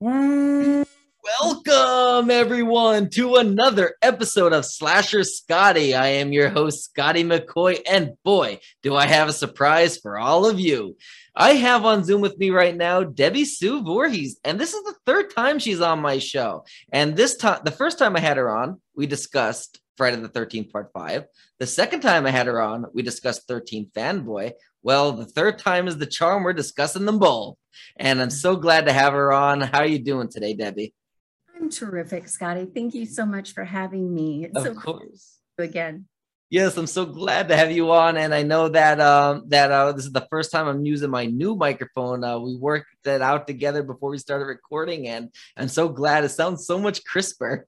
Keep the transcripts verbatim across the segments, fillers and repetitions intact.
Welcome, everyone, to another episode of Slasher Scotty. I am your host, Scotty McCoy, and boy, do I have a surprise for all of you. I have on Zoom with me right now Debbie Sue Voorhees, and this is the third time she's on my show. And this time, the first time I had her on, we discussed Friday the thirteenth, part five. The second time I had her on, we discussed thirteen Fanboy. Well, the third time is the charm. We're discussing them both. And I'm so glad to have her on. How are you doing today, Debbie? I'm terrific, Scotty. Thank you so much for having me. It's of so course. Cool again. Yes, I'm so glad to have you on. And I know that um, that uh, this is the first time I'm using my new microphone. Uh, we worked that out together before we started recording. And I'm so glad. It sounds so much crisper.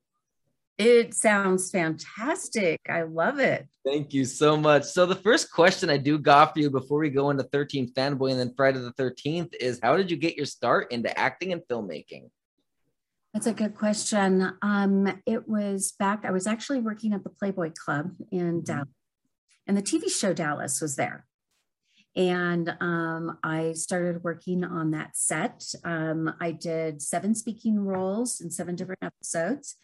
It sounds fantastic. I love it. Thank you so much. So the first question I do got for you before we go into thirteen Fanboy and then Friday the thirteenth is, how did you get your start into acting and filmmaking? That's a good question. Um, it was back, I was actually working at the Playboy Club in Dallas, and the T V show Dallas was there. And um, I started working on that set. Um, I did seven speaking roles in seven different episodes.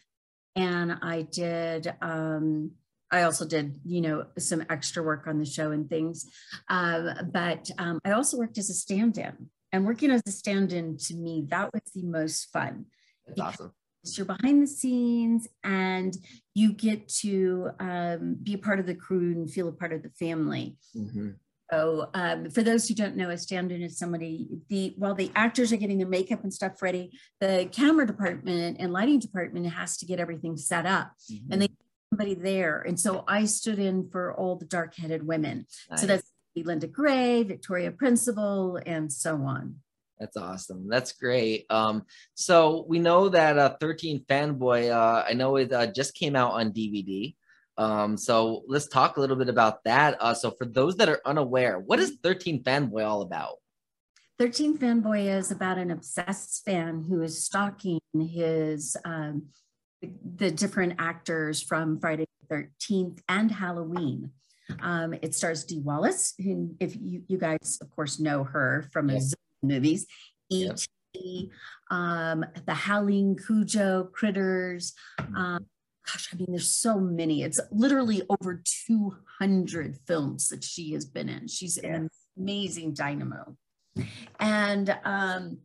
And I did, um, I also did, you know, some extra work on the show and things. Um, but um, I also worked as a stand-in. And working as a stand-in, to me, that was the most fun. That's awesome. You're behind the scenes and you get to um, be a part of the crew and feel a part of the family. Mm-hmm. So um, for those who don't know, a stand-in is somebody, the while the actors are getting their makeup and stuff ready, the camera department and lighting department has to get everything set up. Mm-hmm. And they need somebody there. And so I stood in for all the dark-headed women. Nice. So that's Linda Gray, Victoria Principal, and so on. That's awesome. That's great. Um, so we know that uh, thirteen Fanboy, uh, I know it uh, just came out on D V D. Um, so let's talk a little bit about that. Uh, so for those that are unaware, what is thirteen Fanboy all about? thirteen Fanboy is about an obsessed fan who is stalking his, um, the different actors from Friday the thirteenth and Halloween. Um, it stars Dee Wallace, who, if you, you guys, of course, know her from yeah. a zillion movies, E T, yep. um, The Howling, Cujo, Critters, um, gosh, I mean, there's so many. It's literally over two hundred films that she has been in. She's yes. an amazing dynamo. And um,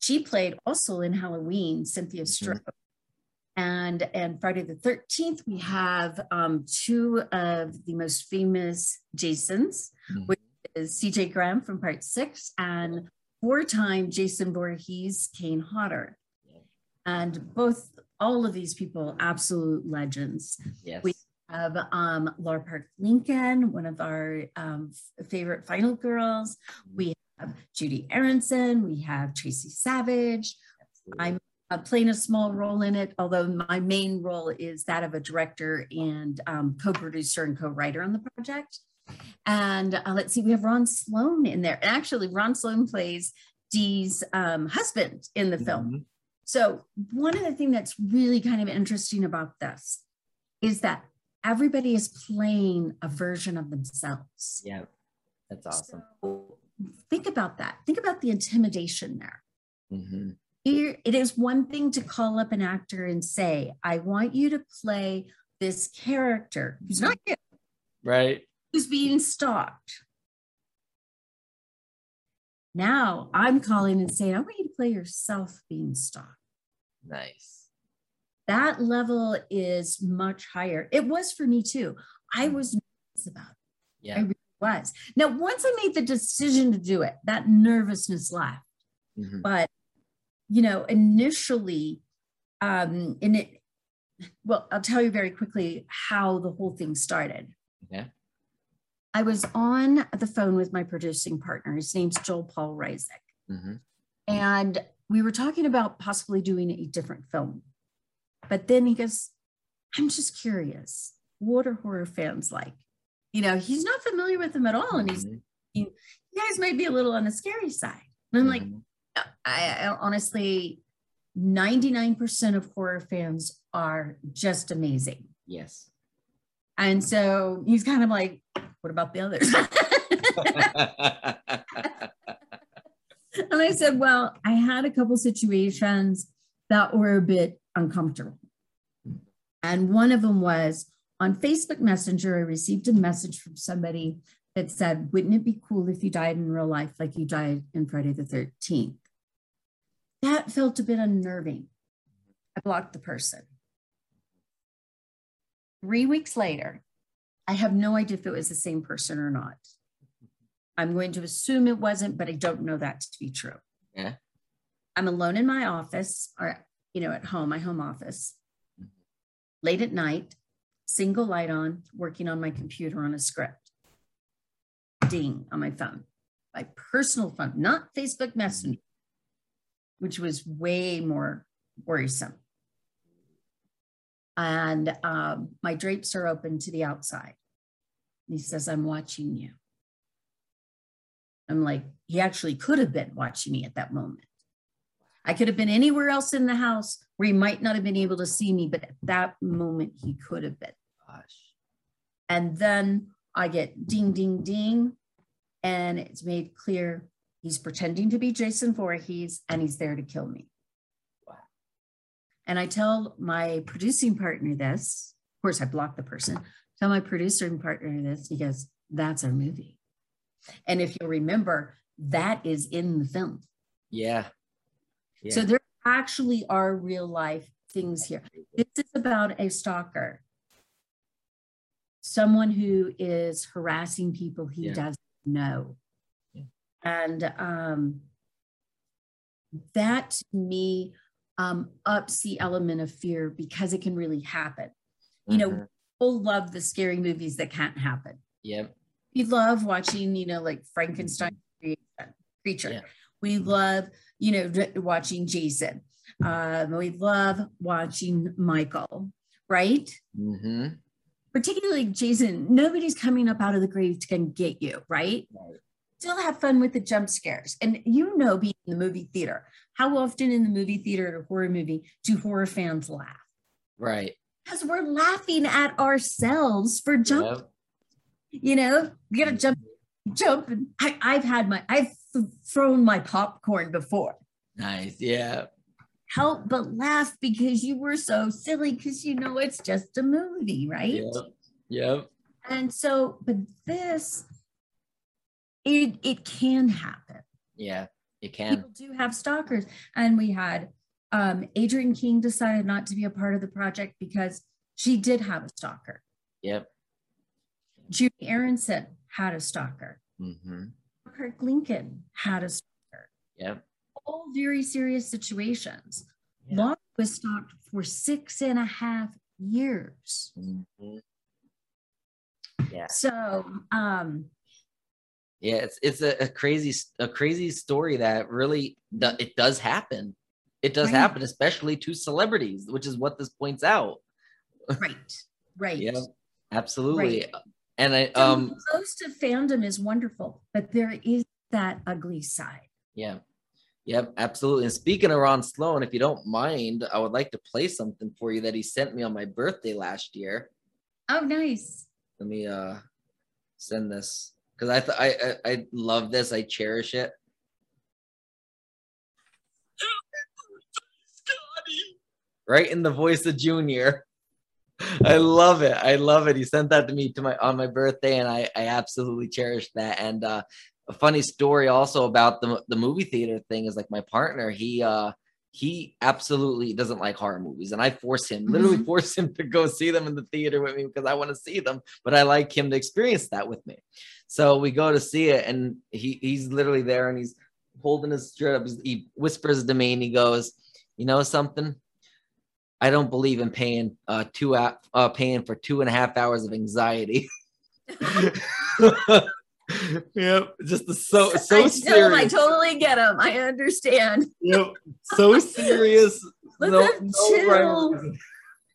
she played also in Halloween, Cynthia Stroh. Mm-hmm. And, and Friday the thirteenth, we have um, two of the most famous Jasons, mm-hmm. which is C J Graham from part six and four-time Jason Voorhees, Kane Hodder. Yeah. And both... all of these people, absolute legends. Yes. We have um, Laura Park Lincoln, one of our um, f- favorite final girls. We have Judy Aronson. We have Tracy Savage. Absolutely. I'm uh, playing a small role in it, although my main role is that of a director and um, co-producer and co-writer on the project. And uh, let's see, we have Ron Sloan in there. And actually, Ron Sloan plays Dee's um, husband in the mm-hmm. film. So one of the things that's really kind of interesting about this is that everybody is playing a version of themselves. Yeah, that's awesome. So think about that. Think about the intimidation there. Mm-hmm. Here, it is one thing to call up an actor and say, I want you to play this character who's not you. Right. Who's being stalked. Now I'm calling and saying, I want you to play yourself being stalked. Nice. That level is much higher. It was for me too. I was nervous about it. Yeah. I really was. Now, once I made the decision to do it, that nervousness left. Mm-hmm. But, you know, initially, um, in it, well, I'll tell you very quickly how the whole thing started. Yeah. Okay. I was on the phone with my producing partner. His name's Joel Paul Reisick. Mm-hmm. And we were talking about possibly doing a different film. But then he goes, I'm just curious. What are horror fans like? You know, he's not familiar with them at all. And he's, mm-hmm. you guys might be a little on the scary side. And I'm mm-hmm. like, I, I honestly, ninety-nine percent of horror fans are just amazing. Yes. And so he's kind of like, what about the others? And I said, well, I had a couple situations that were a bit uncomfortable. And one of them was on Facebook Messenger, I received a message from somebody that said, wouldn't it be cool if you died in real life like you died in Friday the thirteenth? That felt a bit unnerving. I blocked the person. Three weeks later, I have no idea if it was the same person or not. I'm going to assume it wasn't, but I don't know that to be true. Yeah. I'm alone in my office, or, you know, at home, my home office, late at night, single light on, working on my computer on a script. Ding on my phone, my personal phone, not Facebook Messenger, which was way more worrisome. And um, my drapes are open to the outside. And he says, I'm watching you. I'm like, he actually could have been watching me at that moment. I could have been anywhere else in the house where he might not have been able to see me, but at that moment he could have been. Gosh. And then I get ding, ding, ding. And it's made clear he's pretending to be Jason Voorhees and he's there to kill me. Wow. And I tell my producing partner this, of course I blocked the person, tell my producing partner this, he goes, that's our movie. And if you'll remember, that is in the film. Yeah. yeah. So there actually are real life things here. This is about a stalker. Someone who is harassing people he yeah. doesn't know. Yeah. And um, that, to me, um, ups the element of fear because it can really happen. Mm-hmm. You know, people love the scary movies that can't happen. Yep. We love watching, you know, like Frankenstein creature. Yeah. We love, you know, watching Jason. Um, we love watching Michael, right? Mm-hmm. Particularly Jason, nobody's coming up out of the grave to get you, right? right? Still have fun with the jump scares. And you know, being in the movie theater, how often in the movie theater at a horror movie do horror fans laugh? Right. Because we're laughing at ourselves for jump yep. You know, you gotta jump, jump. And I, I've had my, I've th- thrown my popcorn before. Nice, yeah. Help but laugh because you were so silly because you know it's just a movie, right? Yep. yep. And so, but this, it it can happen. Yeah, it can. People do have stalkers, and we had um, Adrienne King decided not to be a part of the project because she did have a stalker. Yep. Judy Aronson had a stalker. Mm-hmm. Clark Lincoln had a stalker. Yep. All very serious situations. Yep. Laura was stalked for six and a half years. Mm-hmm. Yeah. So, um, yeah, it's it's a, a crazy a crazy story that really do, it does happen. It does right. happen, especially to celebrities, which is what this points out. Right. Right. Yeah. Absolutely. Right. And I um so most of fandom is wonderful, but there is that ugly side. Yeah. Yep, absolutely. And speaking of Ron Sloan, if you don't mind, I would like to play something for you that he sent me on my birthday last year. Oh, nice. Let me uh send this because I, th- I I I love this. I cherish it. Right in the voice of Junior. I love it. I love it. He sent that to me to my on my birthday, and I, I absolutely cherished that. And uh, a funny story also about the the movie theater thing is like my partner. He uh, he absolutely doesn't like horror movies, and I force him, literally force him to go see them in the theater with me because I want to see them. But I like him to experience that with me. So we go to see it, and he he's literally there, and he's holding his shirt up. He whispers to me, and he goes, "You know something? I don't believe in paying uh, two uh, paying for two and a half hours of anxiety." Yep, just the so so I serious. Him, I totally get him. I understand. Yep, so serious. Let no, them no chill.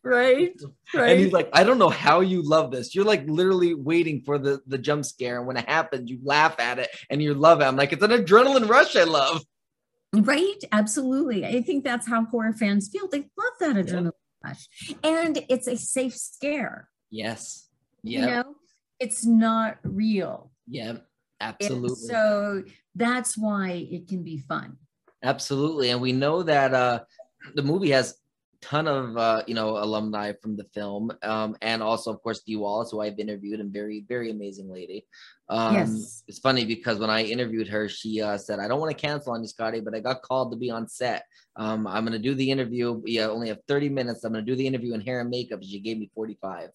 Right, right. And he's like, "I don't know how you love this. You're like literally waiting for the the jump scare, and when it happens, you laugh at it and you love it." I'm like, "It's an adrenaline rush. I love." Right, absolutely. I think that's how horror fans feel. They love that adrenaline rush, and it's a safe scare. Yes, yeah. You know, it's not real. Yeah, Absolutely. And so that's why it can be fun. Absolutely. And we know that uh, the movie has a ton of, uh, you know, alumni from the film. Um, and also, of course, Dee Wallace, who I've interviewed, and very, very amazing lady. Um, yes. It's funny because when I interviewed her, she uh, said, I don't want to cancel on you, Scotty, but I got called to be on set. Um, I'm going to do the interview. Yeah, I only have thirty minutes. I'm going to do the interview in hair and makeup. She gave me forty-five.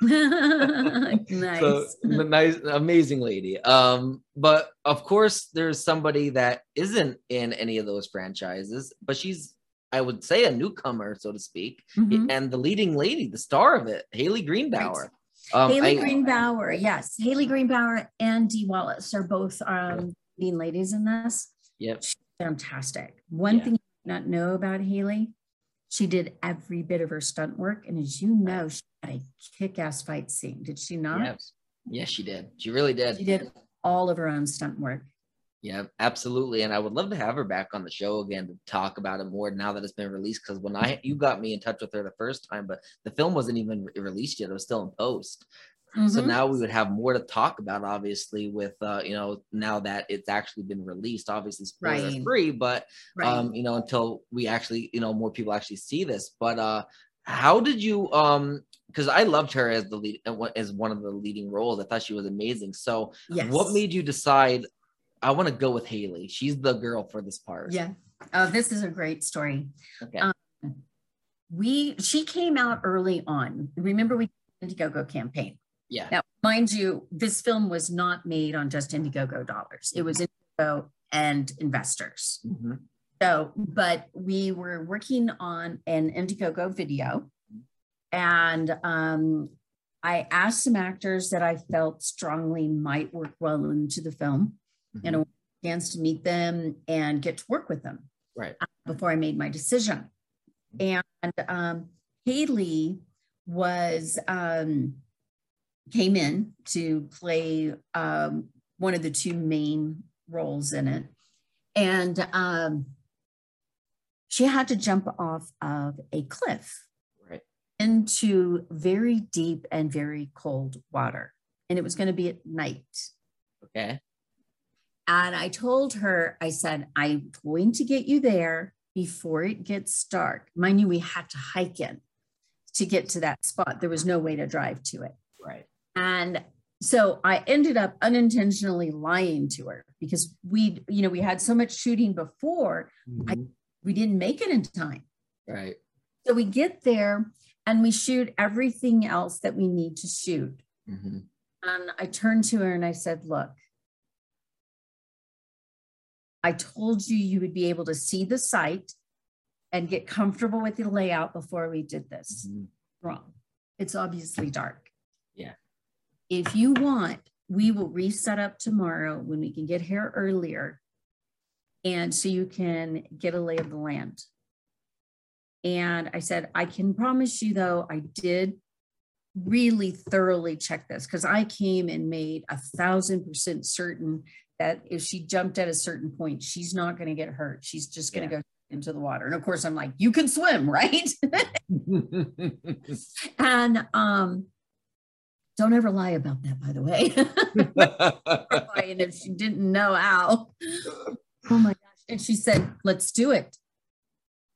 Nice. So, nice, amazing lady. Um, but of course, there's somebody that isn't in any of those franchises, but she's, I would say, a newcomer, so to speak. Mm-hmm. And the leading lady, the star of it, Hailey Greenbauer. Right. Um, Hailey I, Greenbauer, I, yes. Hailey Greenbauer and Dee Wallace are both um, leading ladies in this. Yep. She's fantastic. One yeah. thing you do not know about Hailey, she did every bit of her stunt work. And as you know, she had a kick-ass fight scene, did she not? Yes, yes she did. She really did. She did all of her own stunt work. Yeah, absolutely. And I would love to have her back on the show again to talk about it more now that it's been released. Because when I you got me in touch with her the first time, but the film wasn't even re released yet. It was still in post. Mm-hmm. So now we would have more to talk about, obviously, with, uh, you know, now that it's actually been released, obviously spoiler right. free, but, right. um, you know, until we actually, you know, more people actually see this. But uh, how did you, um, because I loved her as the lead, as one of the leading roles. I thought she was amazing. So yes. what made you decide, I want to go with Hailey? She's the girl for this part. Yeah. Oh, this is a great story. Okay. Um, we, she came out early on. Remember, we did the Indiegogo campaign. Yeah. Now, mind you, this film was not made on just Indiegogo dollars. It was Indiegogo and investors. Mm-hmm. So, but we were working on an Indiegogo video, and um, I asked some actors that I felt strongly might work well into the film. Mm-hmm. And a chance to meet them and get to work with them right uh, before I made my decision. And um, Hailey was um, came in to play um, one of the two main roles in it, and um, she had to jump off of a cliff right. into very deep and very cold water, and it was going to be at night. Okay. And I told her, I said, I'm going to get you there before it gets dark. Mind you, we had to hike in to get to that spot. There was no way to drive to it. Right. And so I ended up unintentionally lying to her because we, you know, we had so much shooting before, mm-hmm. I, we didn't make it in time. Right. So we get there and we shoot everything else that we need to shoot. Mm-hmm. And I turned to her and I said, look, I told you you would be able to see the site and get comfortable with the layout before we did this. Mm-hmm. Wrong. It's obviously dark. Yeah. If you want, we will reset up tomorrow when we can get here earlier, and so you can get a lay of the land. And I said, I can promise you though, I did really thoroughly check this because I came and made a thousand percent certain that if she jumped at a certain point, she's not going to get hurt. She's just going to yeah. go into the water. And of course I'm like, you can swim, right? And um, don't ever lie about that, by the way. And if she didn't know how, oh my gosh. And she said, let's do it.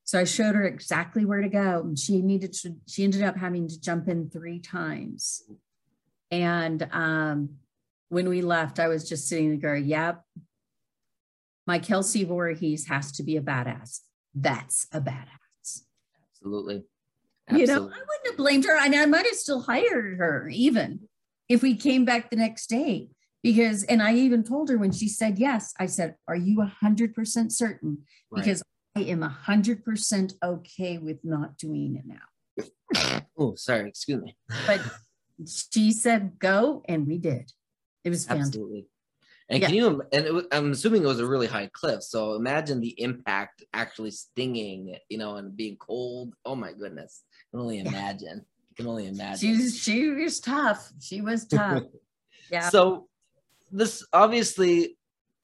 So I showed her exactly where to go. And she needed to, she ended up having to jump in three times. And, um, when we left, I was just sitting there going, yep, my Kelsey Voorhees has to be a badass. That's a badass. Absolutely. Absolutely. You know, I wouldn't have blamed her. And I might have still hired her even if we came back the next day. Because, and I even told her when she said yes, I said, are you one hundred percent certain? Right. Because I am one hundred percent okay with not doing it now. Oh, sorry. Excuse me. But she said go, and we did. It was fantastic. Absolutely. And yeah. can you, and it was, I'm assuming it was a really high cliff. So imagine the impact actually stinging, you know, and being cold. Oh my goodness. I can only imagine. Yeah. I can only imagine. She was, she was tough. She was tough. Yeah. So this obviously,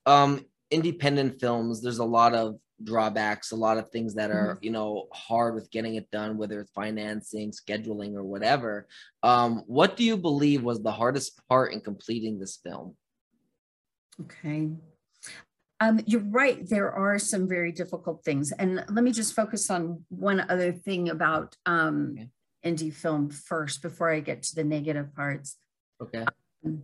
um, independent films, there's a lot of drawbacks, a lot of things that are, mm-hmm. you know, hard with getting it done, whether it's financing, scheduling, or whatever. Um, what do you believe was the hardest part in completing this film? Okay. Um, you're right, there are some very difficult things. And let me just focus on one other thing about um, okay. indie film first before I get to the negative parts. Okay. Um,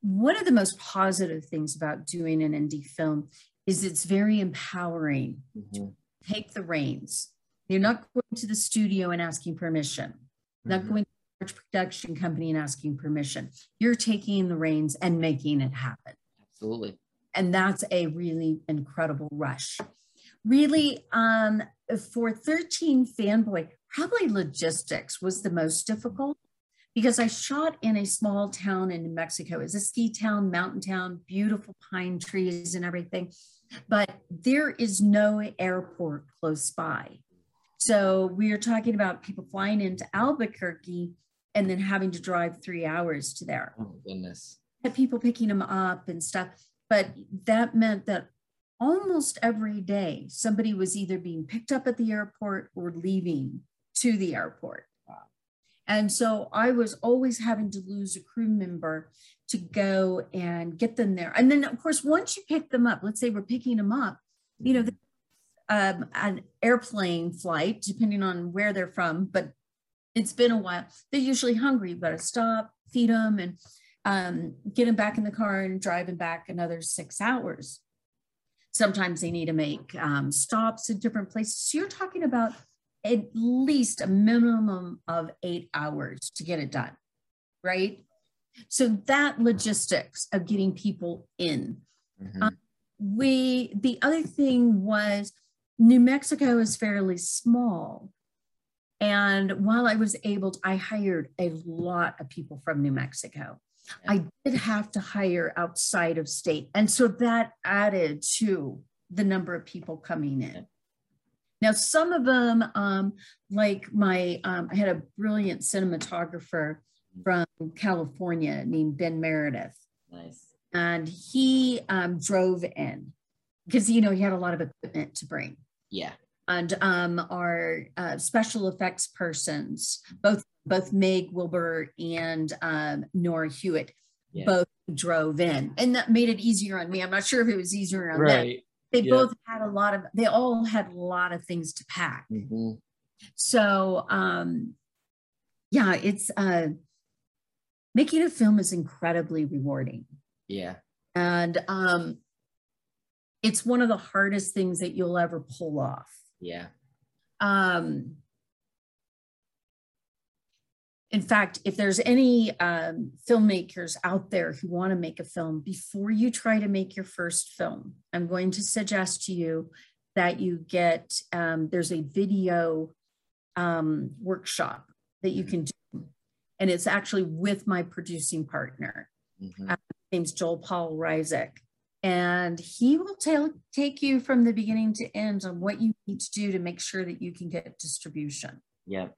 one of the most positive things about doing an indie film is it's very empowering. Mm-hmm. Take the reins. You're not going to the studio and asking permission. Mm-hmm. Not going to a large production company and asking permission. You're taking the reins and making it happen. Absolutely. And that's a really incredible rush. Really, um, for thirteen Fanboy, probably logistics was the most difficult because I shot in a small town in New Mexico. It's a ski town, mountain town, beautiful pine trees and everything. But there is no airport close by. So we are talking about people flying into Albuquerque and then having to drive three hours to there. Oh, my goodness. Had people picking them up and stuff. But that meant that almost every day, somebody was either being picked up at the airport or leaving to the airport. Wow. And so I was always having to lose a crew member to go and get them there. And then, of course, once you pick them up, let's say we're picking them up, you know, um, an airplane flight, depending on where they're from, but it's been a while. They're usually hungry. You've got to stop, feed them, and Um, get them back in the car and driving back another six hours. Sometimes they need to make um, stops in different places. So you're talking about at least a minimum of eight hours to get it done, right? So that logistics of getting people in. Mm-hmm. Um, we the other thing was New Mexico is fairly small. And while I was able to, I hired a lot of people from New Mexico. I did have to hire outside of state. And so that added to the number of people coming in. Now, some of them, um, like my, um, I had a brilliant cinematographer from California named Ben Meredith. Nice. And he um, drove in because, you know, he had a lot of equipment to bring. Yeah. And um, our uh, special effects persons, both both Meg Wilbur and um, Nora Hewitt, yeah. both drove in. And that made it easier on me. I'm not sure if it was easier on right. them. They yeah. both had a lot of, they all had a lot of things to pack. Mm-hmm. So, um, yeah, it's, uh, making a film is incredibly rewarding. Yeah. And um, it's one of the hardest things that you'll ever pull off. Yeah. Um. In fact, if there's any um, filmmakers out there who want to make a film, before you try to make your first film, I'm going to suggest to you that you get, um, there's a video um, workshop that you can do. And it's actually with my producing partner. Mm-hmm. Uh, his name's Joel Paul Reisick. And he will t- take you from the beginning to end on what you need to do to make sure that you can get distribution. Yeah.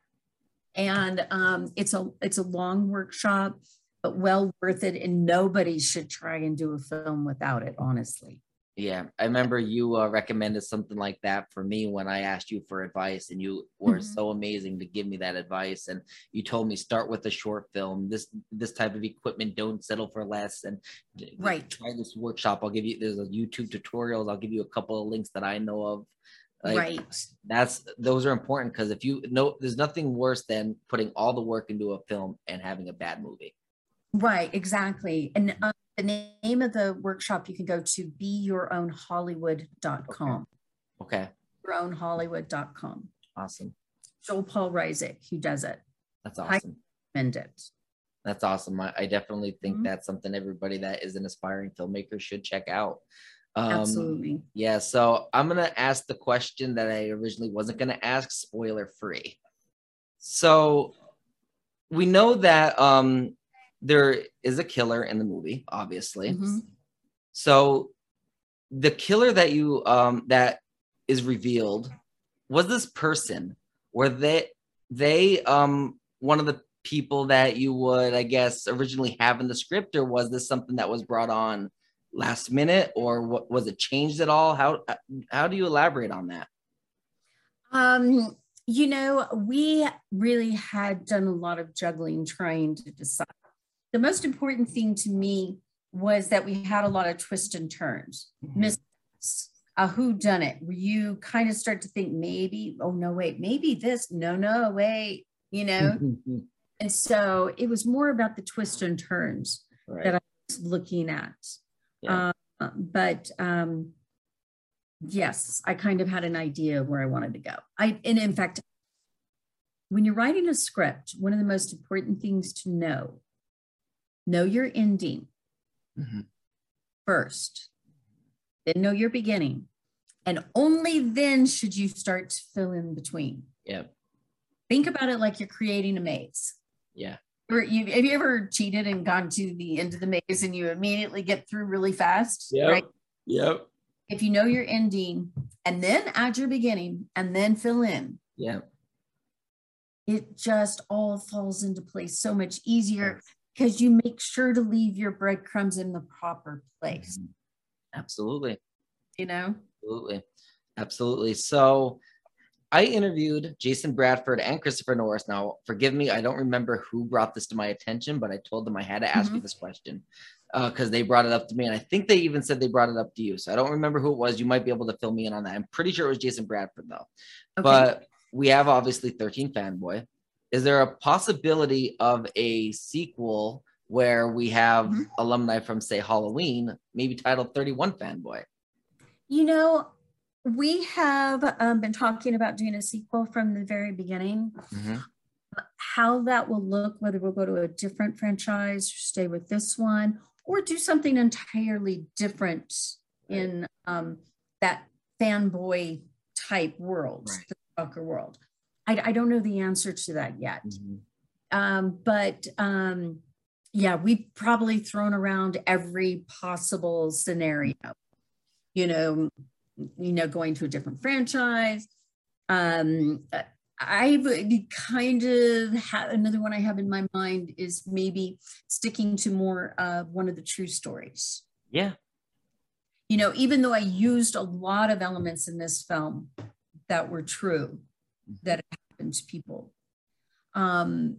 And um, it's a it's a long workshop, but well worth it. And nobody should try and do a film without it, honestly. Yeah, I remember you uh, recommended something like that for me when I asked you for advice, and you were mm-hmm. so amazing to give me that advice. And you told me start with a short film. This this type of equipment, don't settle for less. And right, try this workshop. I'll give you there's a YouTube tutorials. I'll give you a couple of links that I know of. Like, right. That's those are important because if you know, there's nothing worse than putting all the work into a film and having a bad movie. Right. Exactly. And um, the name of the workshop you can go to be your own hollywood dot com. Okay. okay. your own hollywood dot com. Awesome. Joel Paul Reisick, who does it. That's awesome. I recommend it. That's awesome. I, I definitely think mm-hmm. that's something everybody that is an aspiring filmmaker should check out. Um, Absolutely. Yeah. So I'm going to ask the question that I originally wasn't going to ask, spoiler free. So we know that um, there is a killer in the movie, obviously. Mm-hmm. So the killer that you, um, that is revealed was this person, were they, they, um, one of the people that you would, I guess, originally have in the script, or was this something that was brought on last minute, or what was it changed at all? How how do you elaborate on that? Um, you know, we really had done a lot of juggling trying to decide. The most important thing to me was that we had a lot of twists and turns, mm-hmm. missteps, a whodunit, where you kind of start to think maybe, oh, no, wait, maybe this, no, no, wait, you know? Mm-hmm. And so it was more about the twists and turns right. that I was looking at. Yeah. Uh, but um, yes, I kind of had an idea of where I wanted to go. I, and in fact, when you're writing a script, one of the most important things to know, know your ending mm-hmm. first, then know your beginning. And only then should you start to fill in between. Yep. Think about it like you're creating a maze. Yeah. Or you, have you ever cheated and gone to the end of the maze and you immediately get through really fast? Yep. Right? Yep. If you know your ending and then add your beginning and then fill in. Yeah. It just all falls into place so much easier because you make sure to leave your breadcrumbs in the proper place. Absolutely. You know? Absolutely. Absolutely. So I interviewed Jason Bradford and Christopher Norris. Now, forgive me, I don't remember who brought this to my attention, but I told them I had to ask mm-hmm. you this question because uh, they brought it up to me. And I think they even said they brought it up to you. So I don't remember who it was. You might be able to fill me in on that. I'm pretty sure it was Jason Bradford, though. Okay. But we have obviously thirteen Fanboy. Is there a possibility of a sequel where we have mm-hmm. alumni from, say, Halloween, maybe titled thirty-one Fanboy? You know, we have um, been talking about doing a sequel from the very beginning. Mm-hmm. How that will look, whether we'll go to a different franchise, stay with this one, or do something entirely different right. in um, that fanboy type world. Right. world. I, I don't know the answer to that yet. Mm-hmm. Um, but um, yeah, we've probably thrown around every possible scenario, you know, you know, going to a different franchise. Um, I've kind of had another one I have in my mind is maybe sticking to more of one of the true stories. Yeah. You know, even though I used a lot of elements in this film that were true, that happened to people. Um,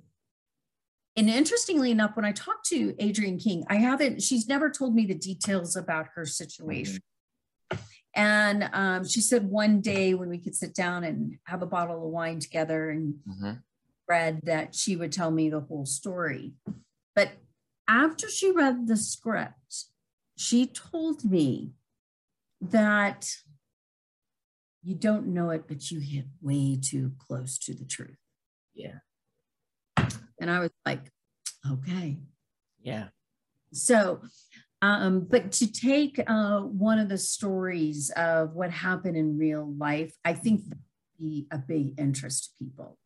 and interestingly enough, when I talked to Adrienne King, I haven't, she's never told me the details about her situation. Mm-hmm. And um, she said one day when we could sit down and have a bottle of wine together and mm-hmm. read that she would tell me the whole story. But after she read the script, she told me that you don't know it, but you hit way too close to the truth. Yeah. And I was like, okay. Yeah. So, um, but to take uh, one of the stories of what happened in real life, I think that would be a big interest to people.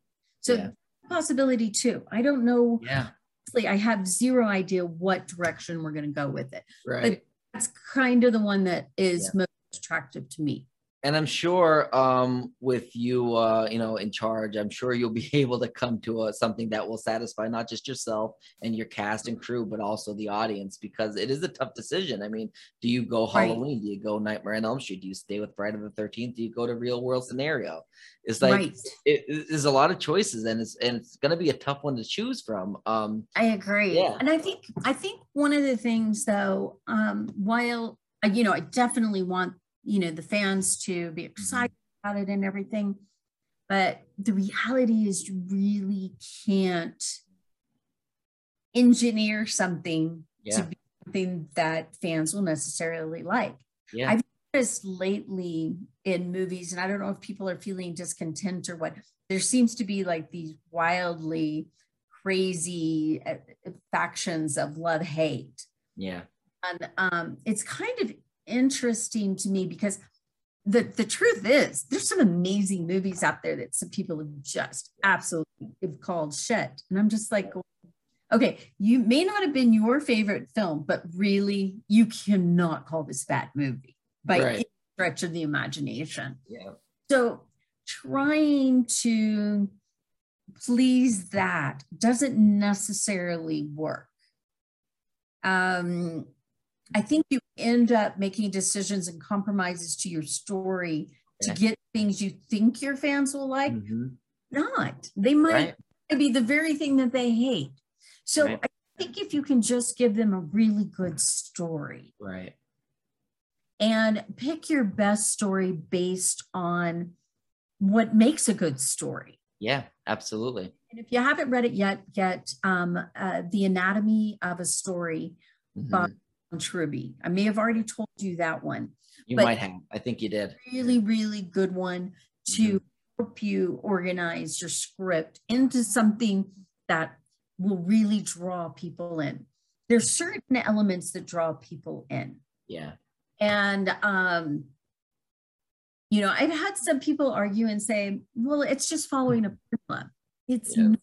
So yeah. possibility too. I don't know. Yeah. Honestly, I have zero idea what direction we're going to go with it. Right. But that's kind of the one that is yeah. most attractive to me. And I'm sure um, with you, uh, you know, in charge, I'm sure you'll be able to come to a, something that will satisfy not just yourself and your cast and crew, but also the audience, because it is a tough decision. I mean, do you go Halloween? Right. Do you go Nightmare on Elm Street? Do you stay with Friday the thirteenth? Do you go to real world scenario? It's like, right. it, it, there's a lot of choices and it's, and it's going to be a tough one to choose from. Um, I agree. Yeah. And I think, I think one of the things though, um, while, you know, I definitely want you know, the fans to be excited about it and everything. But the reality is you really can't engineer something yeah. to be something that fans will necessarily like. Yeah. I've noticed lately in movies, and I don't know if people are feeling discontent or what, there seems to be like these wildly crazy factions of love-hate. Yeah. And um, it's kind of interesting to me because the the truth is there's some amazing movies out there that some people have just absolutely have called shit, and I'm just like, okay, you may not have been your favorite film, but really you cannot call this bad movie by right. any stretch of the imagination. Yeah. So trying to please that doesn't necessarily work. um I think you end up making decisions and compromises to your story yeah. to get things you think your fans will like. Mm-hmm. Not. They might right. be the very thing that they hate. So right. I think if you can just give them a really good story. Right. And pick your best story based on what makes a good story. Yeah, absolutely. And if you haven't read it yet, get um, uh, The Anatomy of a Story mm-hmm. by Truby. I may have already told you that one. You might have. I think you did. Really, really good one to mm-hmm. help you organize your script into something that will really draw people in. There's certain elements that draw people in. Yeah. And, um, you know, I've had some people argue and say, well, it's just following a formula. It's yeah. not.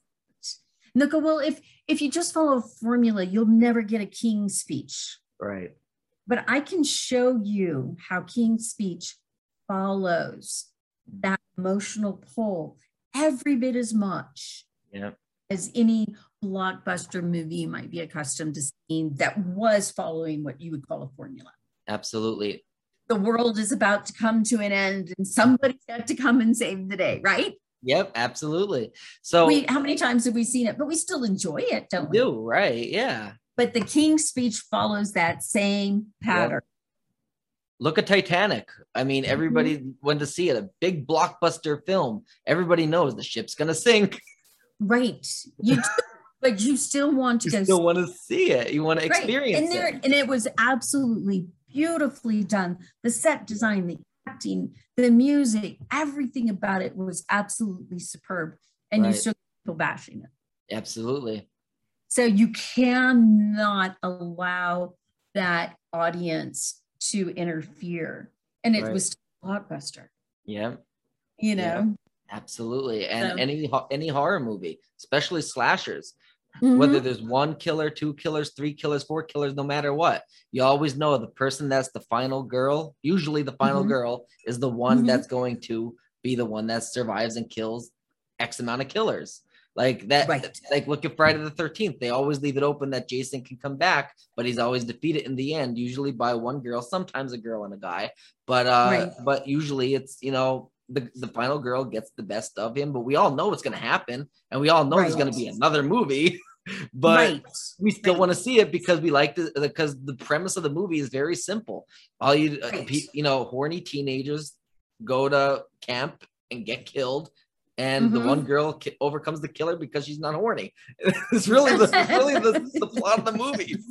And they'll go, well, if, if you just follow a formula, you'll never get a King speech. Right. But I can show you how King's speech follows that emotional pull every bit as much yeah. as any blockbuster movie you might be accustomed to seeing that was following what you would call a formula. Absolutely. The world is about to come to an end and somebody's got to come and save the day, right? Yep, absolutely. So we, how many times have we seen it? But we still enjoy it, don't we? We do, right, yeah. But the King's speech follows that same pattern. Yep. Look at Titanic. I mean, everybody mm-hmm. went to see it, a big blockbuster film. Everybody knows the ship's going to sink. Right. You do, but you still want to you go still see want to see it. You want to right. experience and there, it. And it was absolutely beautifully done. The set design, the acting, the music, everything about it was absolutely superb. And right. you still people bashing it. Absolutely. So you cannot allow that audience to interfere. And it right. was a blockbuster. Yeah. You know? Yeah. Absolutely. And so. any any horror movie, especially slashers, mm-hmm. whether there's one killer, two killers, three killers, four killers, no matter what, you always know the person that's the final girl, usually the final mm-hmm. girl, is the one mm-hmm. that's going to be the one that survives and kills X amount of killers. Like that, right. like look at Friday the thirteenth. They always leave it open that Jason can come back, but he's always defeated in the end, usually by one girl, sometimes a girl and a guy. But uh, right. but usually it's, you know, the, the final girl gets the best of him. But we all know what's going to happen. And we all know right. there's going to be another movie. But right. we still right. want to see it because we like the, because the premise of the movie is very simple. All you, right. uh, you know, horny teenagers go to camp and get killed. And mm-hmm. the one girl ki- overcomes the killer because she's not horny. It's really the, really the, the plot of the movies.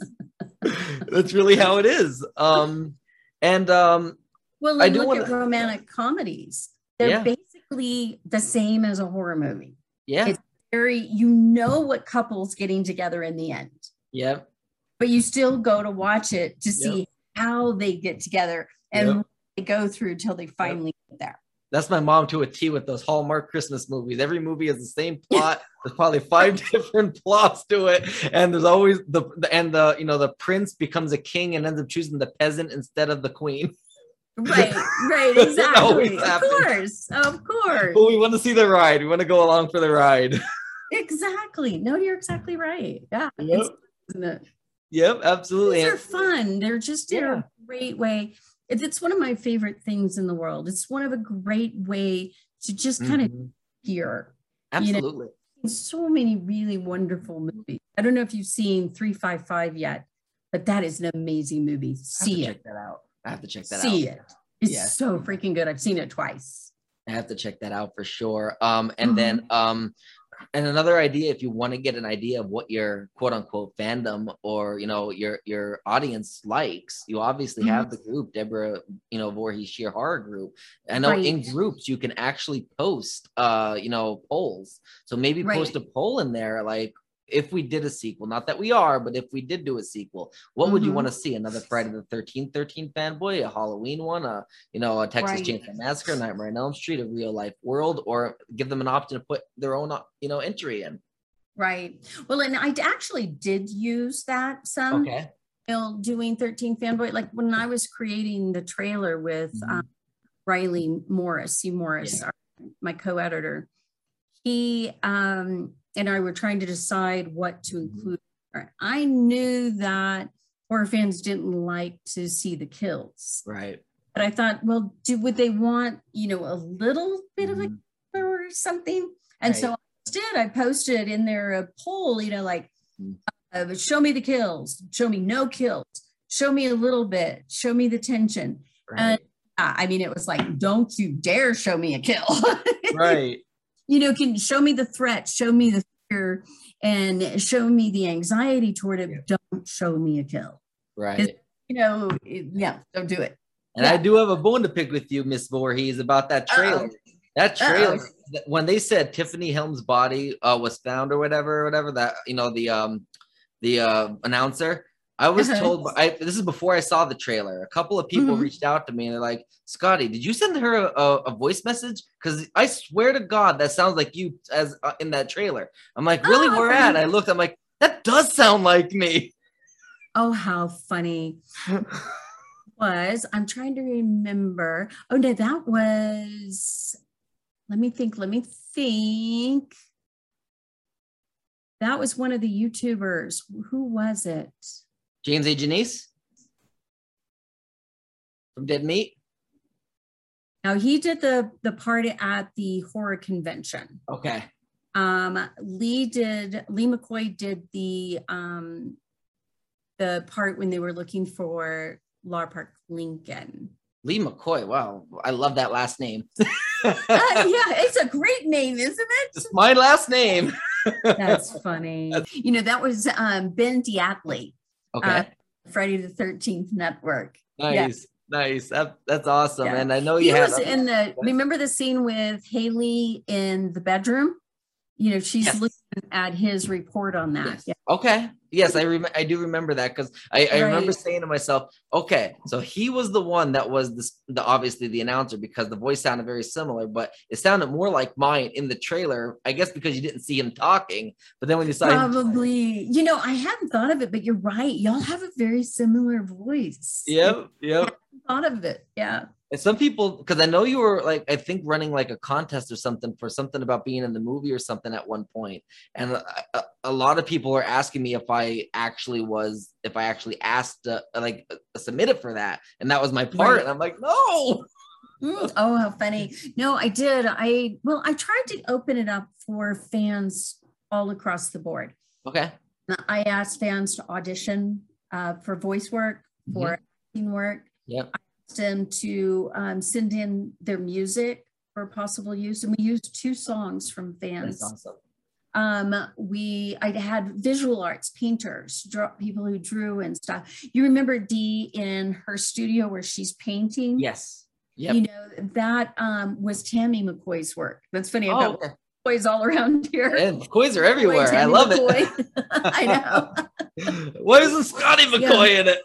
That's really how it is. Um, and um, well, I do look wanna... at romantic comedies. They're yeah. basically the same as a horror movie. Yeah, it's very you know what couple's getting together in the end. Yeah, but you still go to watch it to see yep. how they get together and yep. what they go through till they finally yep. get there. That's my mom to a T with those Hallmark Christmas movies. Every movie has the same plot. There's probably five different plots to it, and there's always the, the and the you know the prince becomes a king and ends up choosing the peasant instead of the queen. Right, right, exactly. Of course, of course. But we want to see the ride. We want to go along for the ride. Exactly. No, you're exactly right. Yeah. Yep. Isn't it? Yep. Absolutely. They're fun. They're just yeah. they're a great way. It's one of my favorite things in the world. It's one of a great way to just kind mm-hmm. of hear. Absolutely. You know, so many really wonderful movies. I don't know if you've seen three five five yet, but that is an amazing movie. See it. I have to check that out. I have to check that out. See it. It's yes. so freaking good. I've seen it twice. I have to check that out for sure. Um, and mm-hmm. then... Um, And another idea, if you want to get an idea of what your quote unquote fandom or, you know, your, your audience likes, you obviously mm-hmm. have the group, Deborah, you know, Voorhees Sheer Horror Group. I know right. in groups, you can actually post, uh, you know, polls. So maybe right. post a poll in there. Like if we did a sequel, not that we are, but if we did do a sequel, what mm-hmm. would you want to see? Another Friday the thirteenth, thirteen Fanboy, a Halloween one, a, you know, a Texas right. Chainsaw Massacre, Nightmare on Elm Street, a real life world, or give them an option to put their own, you know, entry in. Right. Well, and I actually did use that some okay. doing thirteen Fanboy. Like when I was creating the trailer with mm-hmm. um, Riley Morris, C. Morris, yeah. our, my co-editor, he, um, and I were trying to decide what to include. I knew that horror fans didn't like to see the kills. Right. But I thought, well, do, would they want, you know, a little bit mm-hmm. of a killer or something? And right. so I did, I posted in there a poll, you know, like, mm-hmm. Uh, but show me the kills, show me no kills, show me a little bit, show me the tension. Right. And uh, I mean, it was like, don't you dare show me a kill. Right. You know, can show me the threat, show me the fear, and show me the anxiety toward it. Yeah. Don't show me a kill. Right. You know, it, yeah, don't do it. And yeah. I do have a bone to pick with you, Miss Voorhees, about that trailer. Uh-oh. That trailer, Uh-oh. when they said Tiffany Helm's body uh, was found or whatever, whatever that, you know, the, um, the uh, announcer, I was uh-huh. told, I, this is before I saw the trailer, a couple of people mm-hmm. reached out to me and they're like, Scotty, did you send her a, a, a voice message? Because I swear to God, that sounds like you as uh, in that trailer. I'm like, really, oh, we're at? I looked, I'm like, that does sound like me. Oh, how funny. was, I'm trying to remember. Oh, no, that was, let me think, let me think. That was one of the YouTubers. Who was it? James A. Janice from Dead Meat. Now he did the the part at the horror convention. Okay. Um, Lee did. Lee McCoy did the um, the part when they were looking for Laura Park Lincoln. Lee McCoy. Wow, I love that last name. uh, yeah, it's a great name, isn't it? It's my last name. That's funny. You know, that was um, Ben Diatley. Okay. Uh, Friday the thirteenth Network. Nice, yes. nice. That, that's awesome. Yeah. And I know you he had was in the. Remember the scene with Hailey in the bedroom? You know, she's yes. looking at his report on that. Yes. Yeah. Okay. Yes, I rem- I do remember that because I, I right. remember saying to myself, okay, so he was the one that was the, the obviously the announcer because the voice sounded very similar, but it sounded more like mine in the trailer, I guess because you didn't see him talking, but then when you saw Probably. Him- you know, I hadn't thought of it, but you're right. Y'all have a very similar voice. Yep, yep. I hadn't thought of it, yeah. And some people, because I know you were like, I think running like a contest or something for something about being in the movie or something at one point. And a, a lot of people were asking me if I actually was, if I actually asked, uh, like uh, submitted for that. And that was my part. Right. And I'm like, no. Mm, oh, how funny. No, I did. I, well, I tried to open it up for fans all across the board. Okay. I asked fans to audition uh, for voice work, for acting mm-hmm. work. Yeah. them to um, send in their music for possible use, and we used two songs from fans. That's awesome. Um, we I had visual arts painters, draw, people who drew and stuff. You remember Dee in her studio where she's painting? Yes. Yep. You know that um, was Tammy McCoy's work. That's funny. Oh, okay. McCoys all around here. And McCoys are everywhere. McCoy, I love McCoy. It. I know. Why isn't Scotty McCoy yeah. in it?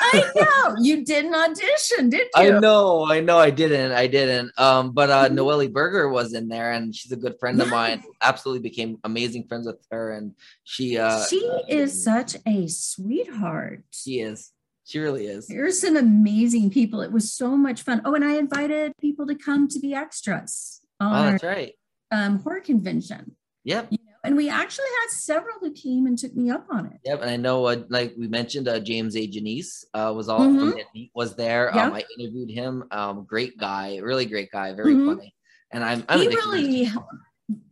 I know you didn't audition, did you? I know, I know, I didn't, I didn't. Um, but uh, Noelle Berger was in there, and she's a good friend of mine. Absolutely became amazing friends with her, and she uh, she uh, is such a sweetheart. She is. She really is. There's some amazing people. It was so much fun. Oh, and I invited people to come to be extras on oh, that's our, right. um, horror convention. Yep. You know, and we actually had several who came and took me up on it. Yep. And I know, uh, like we mentioned, uh, James A. Janice uh, was all mm-hmm. was there. Yep. Um, I interviewed him. Um, great guy, really great guy, very mm-hmm. funny. And I'm, I'm he really,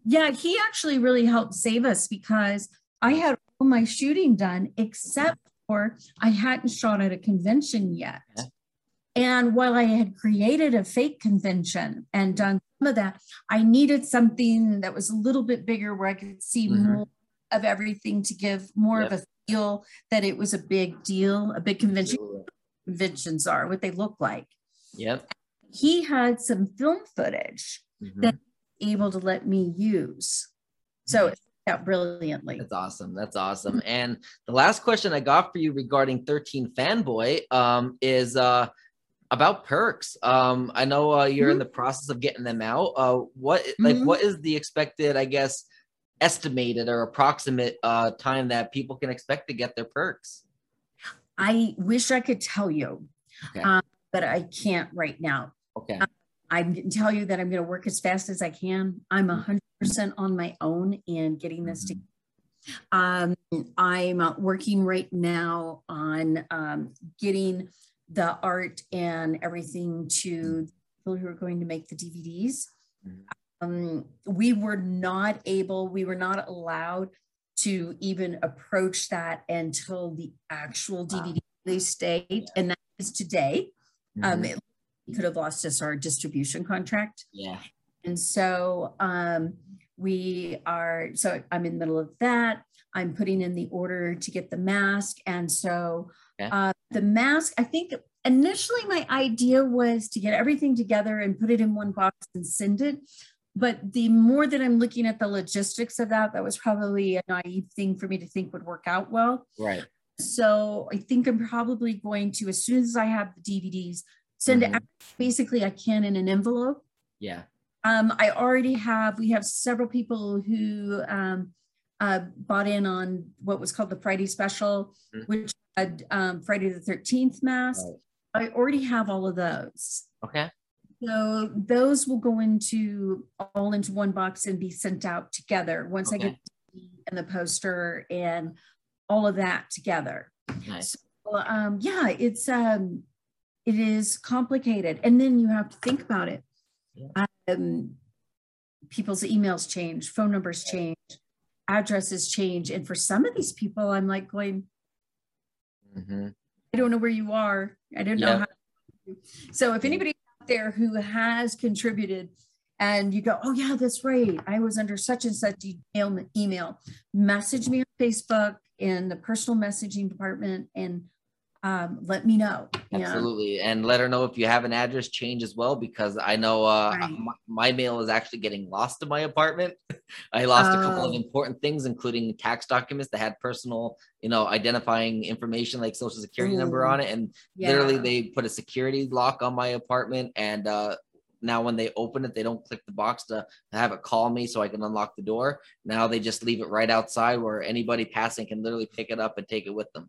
yeah, he actually really helped save us because I had all my shooting done except for I hadn't shot at a convention yet. Yeah. And while I had created a fake convention and done some of that, I needed something that was a little bit bigger where I could see mm-hmm. more of everything to give more yep. of a feel that it was a big deal, a big convention. Absolutely. Conventions are, what they look like. Yep. He had some film footage mm-hmm. that he was able to let me use. So it's out brilliantly. That's awesome. That's awesome. Mm-hmm. And the last question I got for you regarding thirteen Fanboy um, is... Uh, about perks. Um, I know uh, you're mm-hmm. in the process of getting them out. Uh, what like mm-hmm. what is the expected, I guess, estimated or approximate uh, time that people can expect to get their perks? I wish I could tell you, okay. um, but I can't right now. Okay. Um, I can tell you that I'm going to work as fast as I can. I'm one hundred percent on my own in getting this mm-hmm. together. Um, I'm uh, working right now on um, getting the art and everything to people who are going to make the D V Ds. Um, we were not able, we were not allowed to even approach that until the actual D V D release date, and that is today. Mm-hmm. Um, it could have lost us our distribution contract. Yeah. And so um, we are, so I'm in the middle of that. I'm putting in the order to get the mask. And so okay. uh, the mask, I think initially my idea was to get everything together and put it in one box and send it. But the more that I'm looking at the logistics of that, that was probably a naive thing for me to think would work out well. Right. So I think I'm probably going to, as soon as I have the D V Ds, send mm-hmm. it out, basically I can in an envelope. Yeah. Um, I already have, we have several people who um, uh, bought in on what was called the Friday special, mm-hmm. which had um, Friday the thirteenth mask. Right. I already have all of those. Okay. So those will go into, all into one box and be sent out together once okay. I get the D V D and the poster and all of that together. Nice. So, um, yeah, it's, um, it is complicated. And then you have to think about it. Yeah. Um, people's emails change, phone numbers change, addresses change. And for some of these people, I'm like going, mm-hmm. I don't know where you are. I don't yeah. know how. So if anybody out there who has contributed and you go, oh yeah, that's right, I was under such and such email, message me on Facebook in the personal messaging department and Um, let me know. Absolutely. Know? And let her know if you have an address change as well, because I know uh, right. my, my mail is actually getting lost in my apartment. I lost uh, a couple of important things, including tax documents that had personal, you know, identifying information like social security ooh, number on it. And yeah. literally they put a security lock on my apartment. And uh, now when they open it, they don't click the box to, to have it call me so I can unlock the door. Now they just leave it right outside where anybody passing can literally pick it up and take it with them.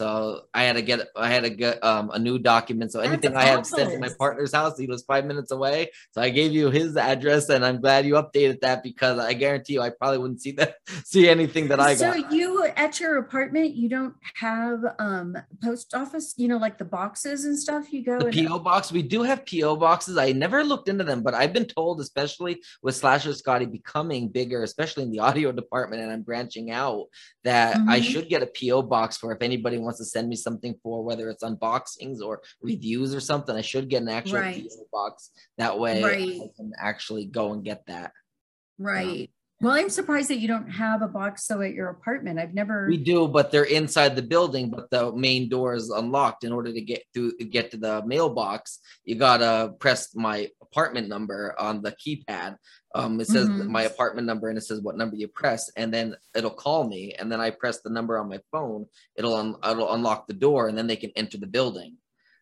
So I had to get, I had to get um, a new document. So anything that's I had sent to my partner's house, he was five minutes away. So I gave you his address, and I'm glad you updated that, because I guarantee you, I probably wouldn't see that, see anything that I got. So you at your apartment, you don't have um, post office, you know, like the boxes and stuff you go. The and- P O box. We do have P O boxes. I never looked into them, but I've been told, especially with Slasher Scotty becoming bigger, especially in the audio department, and I'm branching out, that mm-hmm. I should get a P O box for if anybody wants to send me something, for whether it's unboxings or reviews or something. I should get an actual right. P O box that way right. I can actually go and get that right. um, well, I'm surprised that you don't have a box though at your apartment. I've never we do, but they're inside the building, but the main door is unlocked. In order to get through get to the mailbox, you gotta press my apartment number on the keypad. Um, it says mm-hmm. my apartment number, and it says what number you press, and then it'll call me. And then I press the number on my phone. It'll un- it'll unlock the door, and then they can enter the building.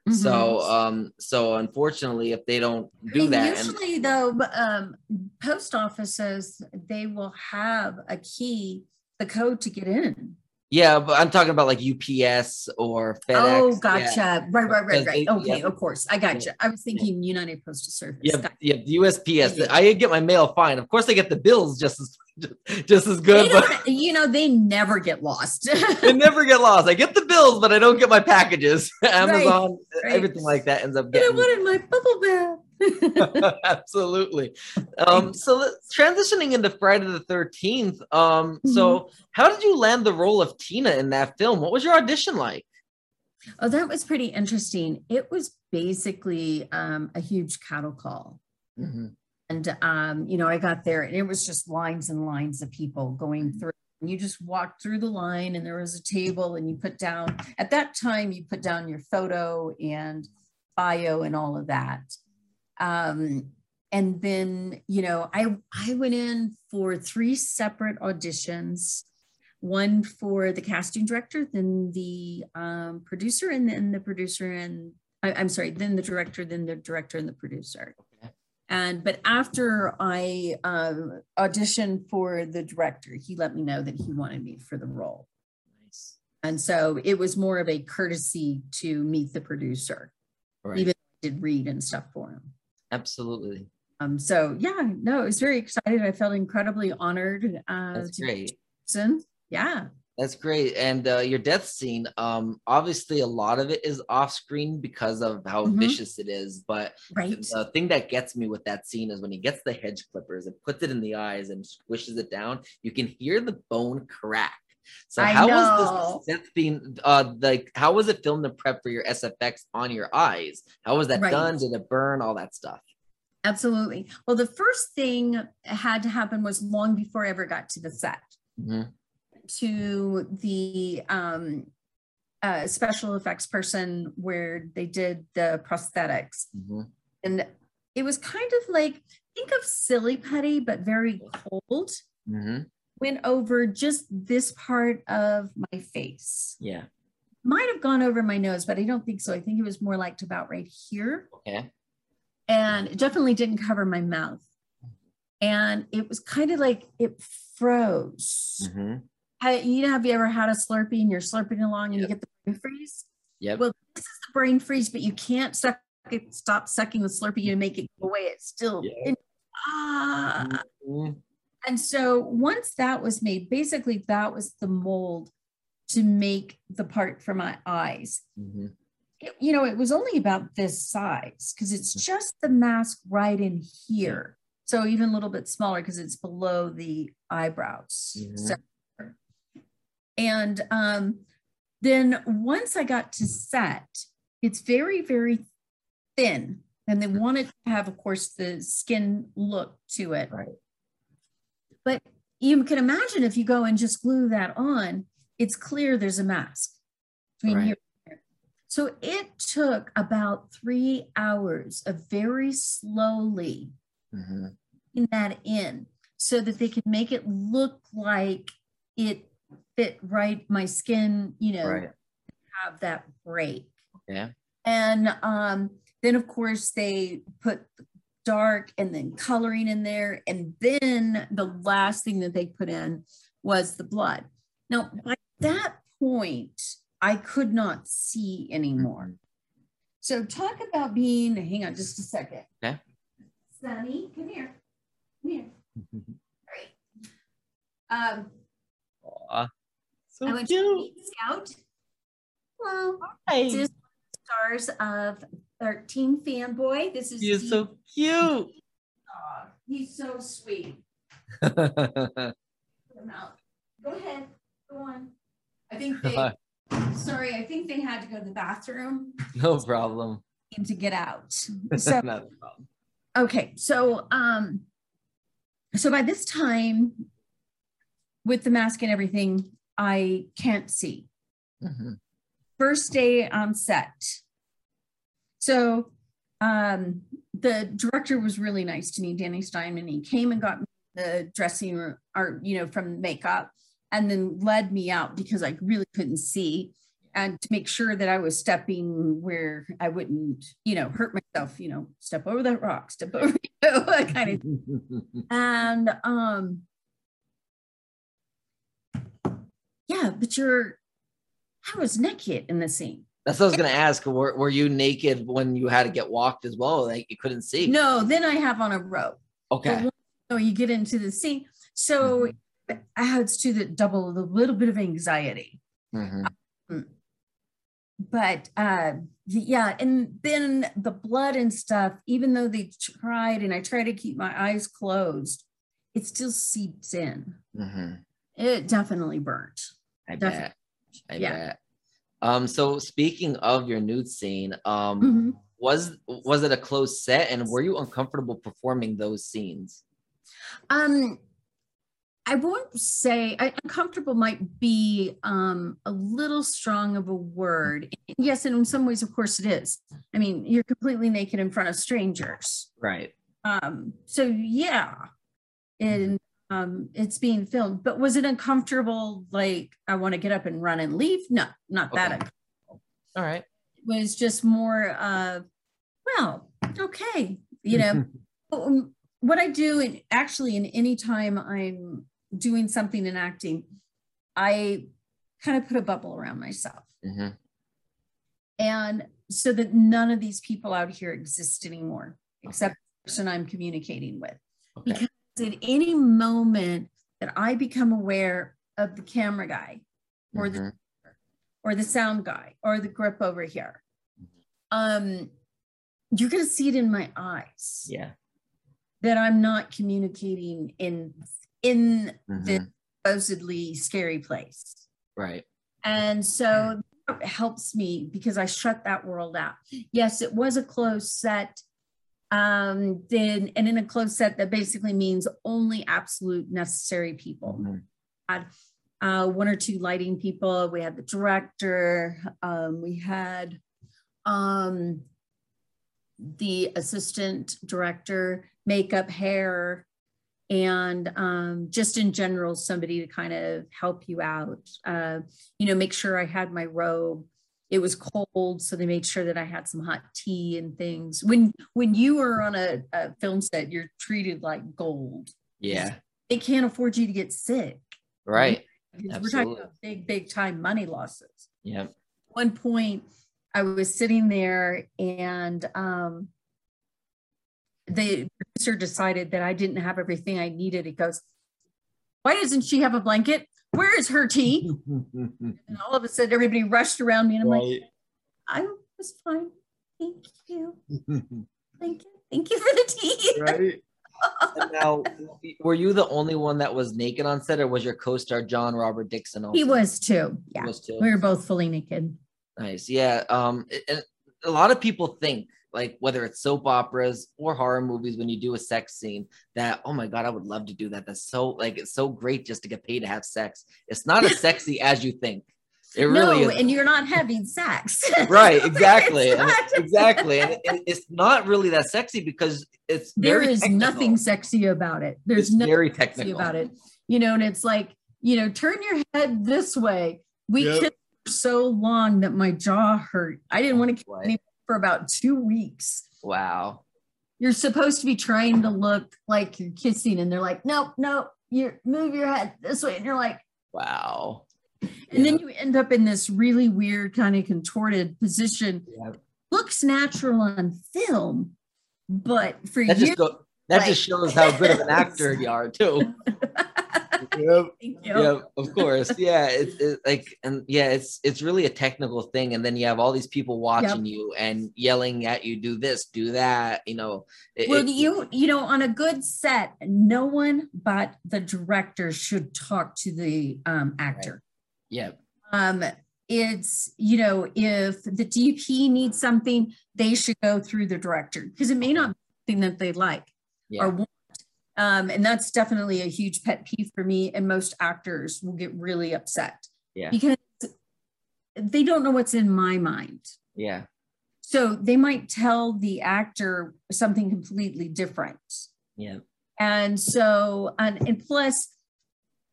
Mm-hmm. So, um, so unfortunately, if they don't do I mean, that, usually and- though, um, post offices, they will have a key, the code to get in. Yeah, but I'm talking about like U P S or FedEx. Oh, gotcha. Yeah. Right, right, right, right. Okay, yeah. Of course. I gotcha. I was thinking United Postal Service. Yeah, gotcha. Yeah, U S P S. Yeah. I get my mail fine. Of course, I get the bills just as just, just as good. But you know, they never get lost. They never get lost. I get the bills, but I don't get my packages. Amazon, right, right. Everything like that ends up getting. But I wanted my bubble bath. Absolutely. Um, so let's, transitioning into Friday the thirteenth. Um, mm-hmm. So how did you land the role of Tina in that film? What was your audition like? Oh, that was pretty interesting. It was basically um, a huge cattle call. Mm-hmm. And, um, you know, I got there and it was just lines and lines of people going through. And you just walked through the line and there was a table and you put down, at that time, you put down your photo and bio and all of that. Um, and then, you know, I, I went in for three separate auditions, one for the casting director, then the, um, producer, and then the producer and I, I'm sorry, then the director, then the director and the producer. Okay. And, but after I, um, auditioned for the director, he let me know that he wanted me for the role. Nice. And so it was more of a courtesy to meet the producer, right. even though I did read and stuff for him. Absolutely. Um, so yeah, no, I was very excited. I felt incredibly honored. Uh, That's great. Yeah. That's great. And uh, your death scene, um, obviously a lot of it is off screen because of how mm-hmm. vicious it is. But right. the thing that gets me with that scene is when he gets the hedge clippers and puts it in the eyes and squishes it down, you can hear the bone crack. So I how know. was this death scene, uh, like, how was it filmed to prep for your S F X on your eyes? How was that right. done? Did it burn? All that stuff. Absolutely. Well, the first thing had to happen was long before I ever got to the set. Mm-hmm. to the um, uh, special effects person where they did the prosthetics. Mm-hmm. And it was kind of like, think of Silly Putty, but very cold. Mm-hmm. Went over just this part of my face. Yeah. Might have gone over my nose, but I don't think so. I think it was more like about right here. Okay. And it definitely didn't cover my mouth. And it was kind of like, it froze. Mm-hmm. I, you know, have you ever had a Slurpee and you're slurping along and yep. you get the brain freeze? Yeah. Well, this is the brain freeze, but you can't suck it, stop sucking the Slurpee and make it go away. It's still, yep. in, ah. Mm-hmm. And so once that was made, basically that was the mold to make the part for my eyes. Mm-hmm. It, you know, it was only about this size because it's just the mask right in here. So even a little bit smaller because it's below the eyebrows. Mm-hmm. So. And um, then once I got to set, it's very, very thin. And they wanted to have, of course, the skin look to it. Right. But you can imagine if you go and just glue that on, it's clear there's a mask between right. here and here. So it took about three hours of very slowly mm-hmm. putting that in so that they could make it look like it fit right my skin, you know, right. have that break. Yeah. And um, then of course they put dark and then coloring in there. And then the last thing that they put in was the blood. Now, by that point, I could not see anymore. Mm-hmm. So talk about being, hang on just a second. Okay. Sunny, come here. Come here. Great. Um, Aww. So I went cute. To the Scout. Hello. Hi. This is one of the stars of thirteen Fanboy. This is. You're Steve. So cute. Aww, he's so sweet. Put him out. Go ahead. Go on. I think they. Sorry, I think they had to go to the bathroom. No problem. To get out. So, not a problem. Okay, so um, so by this time. With the mask and everything, I can't see. Mm-hmm. First day on set. So um, the director was really nice to me, Danny Steinman. He came and got me the dressing room, or, you know, from makeup, and then led me out because I really couldn't see, and to make sure that I was stepping where I wouldn't, you know, hurt myself, you know, step over that rock, step over, you know, kind of thing. And, um, yeah, but you're, I was naked in the scene. That's what I was going to ask. Were, were you naked when you had to get walked as well? Like you couldn't see? No, then I have on a rope. Okay. So you get into the scene. So mm-hmm. I had to the double a little bit of anxiety. Mm-hmm. Um, but uh, yeah, and then the blood and stuff, even though they tried and I try to keep my eyes closed, it still seeps in. Mm-hmm. It definitely burnt. I definitely. bet. I yeah. bet. Um, so speaking of your nude scene, um, mm-hmm. was was it a closed set, and were you uncomfortable performing those scenes? Um, I won't say I, uncomfortable might be um, a little strong of a word. Yes, and in some ways, of course, it is. I mean, you're completely naked in front of strangers, right? Um, so yeah, and. Um, it's being filmed, but was it uncomfortable? Like, I want to get up and run and leave? No, not that. Okay. All right. It was just more of, well, okay. You know, what I do, and actually in any time I'm doing something in acting, I kind of put a bubble around myself. Mm-hmm. And so that none of these people out here exist anymore, except okay. the person I'm communicating with. Okay. Because at any moment that I become aware of the camera guy, or mm-hmm. the or the sound guy or the grip over here. Um, you're going to see it in my eyes. Yeah. That I'm not communicating in in mm-hmm. this supposedly scary place. Right. And so that helps me because I shut that world out. Yes, it was a closed set. Um, then and in a closed set, that basically means only absolute necessary people. Mm-hmm. Had, uh, one or two lighting people. We had the director. Um, we had um, the assistant director, makeup, hair, and um, just in general, somebody to kind of help you out. Uh, you know, make sure I had my robe. It was cold, so they made sure that I had some hot tea and things. When when you are on a, a film set, you're treated like gold. Yeah. They can't afford you to get sick. Right. We're talking about big, big time money losses. Yeah. At one point, I was sitting there and um, the producer decided that I didn't have everything I needed. He goes, "Why doesn't she have a blanket? Where is her tea?" And all of a sudden, everybody rushed around me, and I'm right. like, "I was fine. Thank you. Thank you. Thank you for the tea." Right. Now, were you the only one that was naked on set, or was your co-star John Robert Dixon also? He was too. Yeah, was too. We were both fully naked. Nice. Yeah. Um. And a lot of people think, like, whether it's soap operas or horror movies, when you do a sex scene, that, oh my God, I would love to do that. That's so, like, it's so great just to get paid to have sex. It's not as sexy as you think. It really no, is. And you're not having sex. Right, exactly. It's not- exactly. And it, it's not really that sexy because it's there very is technical. Nothing sexy about it. There's it's nothing very technical. Sexy about it. You know, and it's like, you know, turn your head this way. We yep. kissed for so long that my jaw hurt. I didn't want to kiss anybody for about two weeks. Wow. You're supposed to be trying to look like you're kissing, and they're like, nope, nope, you move your head this way. And you're like, wow. And yeah. then you end up in this really weird kind of contorted position. Yeah. Looks natural on film, but for that you. Just go, that like, just shows how good of an actor you are too. Yep. Yeah, of course. Yeah, it's it, like, and yeah, it's it's really a technical thing, and then you have all these people watching yep. you and yelling at you, do this, do that, you know. It, well, it, you you know, on a good set, no one but the director should talk to the um, actor. Right. Yeah. Um, it's you know, if the D P needs something, they should go through the director because it may not be something that they like yeah. or want. Um, and that's definitely a huge pet peeve for me. And most actors will get really upset yeah. because they don't know what's in my mind. Yeah. So they might tell the actor something completely different. Yeah. And so, and, and plus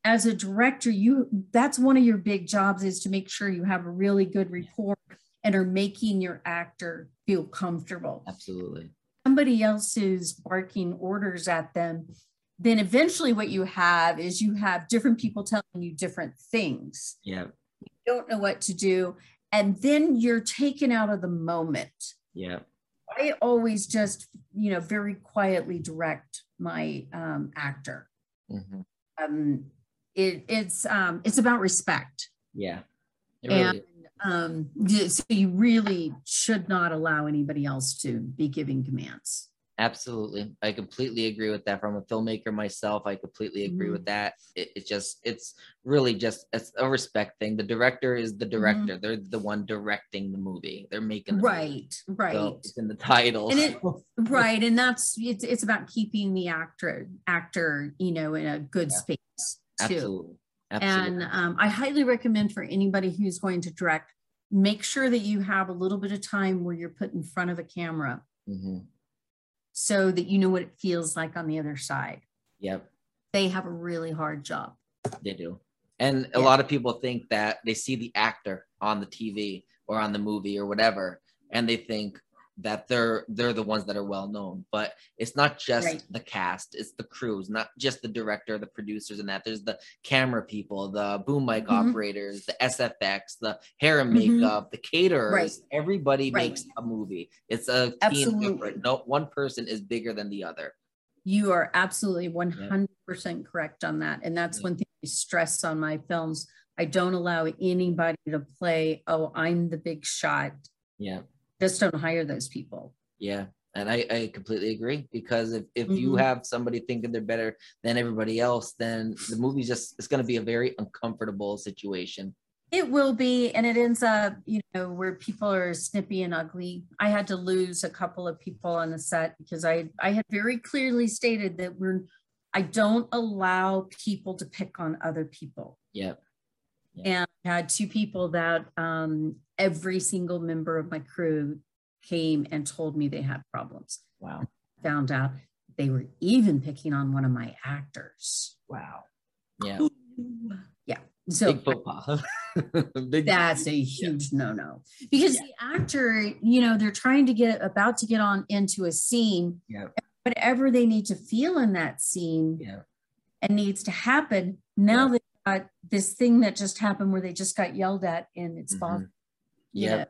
as a director, you, that's one of your big jobs is to make sure you have a really good rapport and are making your actor feel comfortable. Absolutely. Somebody else is barking orders at them, then eventually what you have is you have different people telling you different things. Yeah. You don't know what to do. And then you're taken out of the moment. Yeah. I always just, you know, very quietly direct my um, actor. Mm-hmm. Um, it, it's, um, it's about respect. Yeah. It really and is. Um, so you really should not allow anybody else to be giving commands. Absolutely. I completely agree with that. From a filmmaker myself, I completely agree mm-hmm. with that. It, it just, it's really just it's a respect thing. The director is the director. Mm-hmm. They're the one directing the movie. They're making the right, movie. Right. So it's in the title. And it, right. And that's, it's, it's about keeping the actor, actor, you know, in a good yeah. space too. Absolutely. Absolutely. And um, I highly recommend for anybody who's going to direct, make sure that you have a little bit of time where you're put in front of a camera mm-hmm. so that you know what it feels like on the other side. Yep. They have a really hard job. They do. And a yeah. lot of people think that they see the actor on the T V or on the movie or whatever, and they think that they're they're the ones that are well known, but it's not just right. the cast, it's the crews, not just the director, the producers, and that there's the camera people, the boom mic mm-hmm. operators, the S F X, the hair and makeup, mm-hmm. the caterers. Right. Everybody right. makes a movie. It's a Absolutely. Team effort. No one person is bigger than the other. You are absolutely one hundred percent correct on that. And that's one thing I stress on my films. I don't allow anybody to play, oh, I'm the big shot. Yeah. Just don't hire those people. Yeah. And I, I completely agree, because if, if mm-hmm. you have somebody thinking they're better than everybody else, then the movie just, it's going to be a very uncomfortable situation. It will be. And it ends up, you know, where people are snippy and ugly. I had to lose a couple of people on the set because I, I had very clearly stated that we're, I don't allow people to pick on other people. Yeah. Yeah. And I had two people that um, every single member of my crew came and told me they had problems. Wow. I found out they were even picking on one of my actors. Wow. Yeah. Yeah. So big football. Big that's a huge yeah. no-no, because yeah. the actor, you know, they're trying to get about to get on into a scene, yeah. whatever they need to feel in that scene yeah. and needs to happen. Now yeah. they've got this thing that just happened where they just got yelled at, and it's mm-hmm. bothering. Yeah. Know.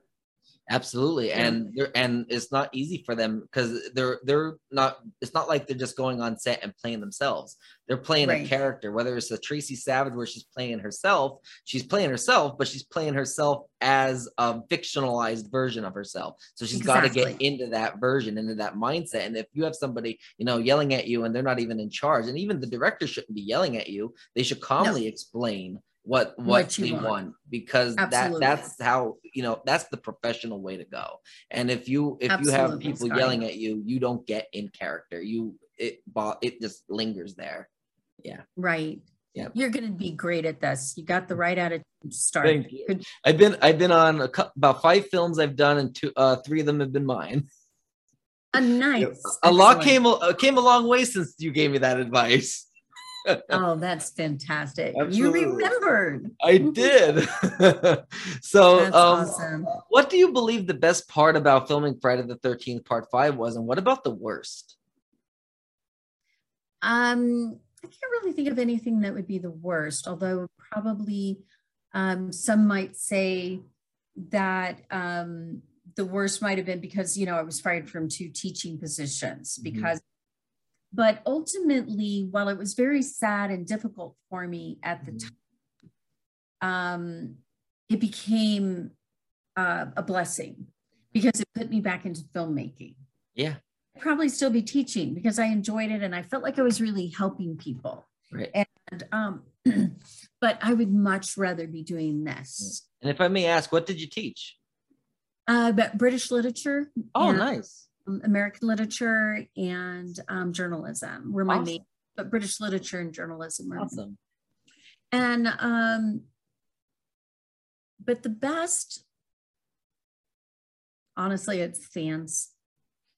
Absolutely. And they're, and it's not easy for them, because they're, they're not, it's not like they're just going on set and playing themselves. They're playing right. a character, whether it's the Tracy Savage where she's playing herself, she's playing herself, but she's playing herself as a fictionalized version of herself. So she's exactly. got to get into that version, into that mindset. And if you have somebody, you know, yelling at you and they're not even in charge, and even the director shouldn't be yelling at you, they should calmly no. explain what what, what we want. want because Absolutely. that that's how, you know, that's the professional way to go. And if you if Absolutely. you have people Sorry. yelling at you, you don't get in character. You it it just lingers there. Yeah. Right. Yeah. You're gonna be great at this. You got the right attitude to start. Thank you. I've been I've been on a couple, about five films I've done, and two uh three of them have been mine. A nice. You know, a lot came came a long way since you gave me that advice. Oh, that's fantastic. Absolutely. You remembered. I did. So that's um, awesome. What do you believe the best part about filming Friday the thirteenth part five was, and what about the worst? Um, I can't really think of anything that would be the worst, although probably um, some might say that um, the worst might have been because, you know, I was fired from two teaching positions because mm-hmm. But ultimately, while it was very sad and difficult for me at the time, um, it became uh, a blessing, because it put me back into filmmaking. Yeah. I'd probably still be teaching because I enjoyed it and I felt like I was really helping people. Right. And um, but I would much rather be doing this. And if I may ask, what did you teach? Uh, but British literature. Oh, nice. American literature and um, journalism were my awesome. main, but British literature and journalism were awesome. My main. And, um, but the best, honestly, it's fans.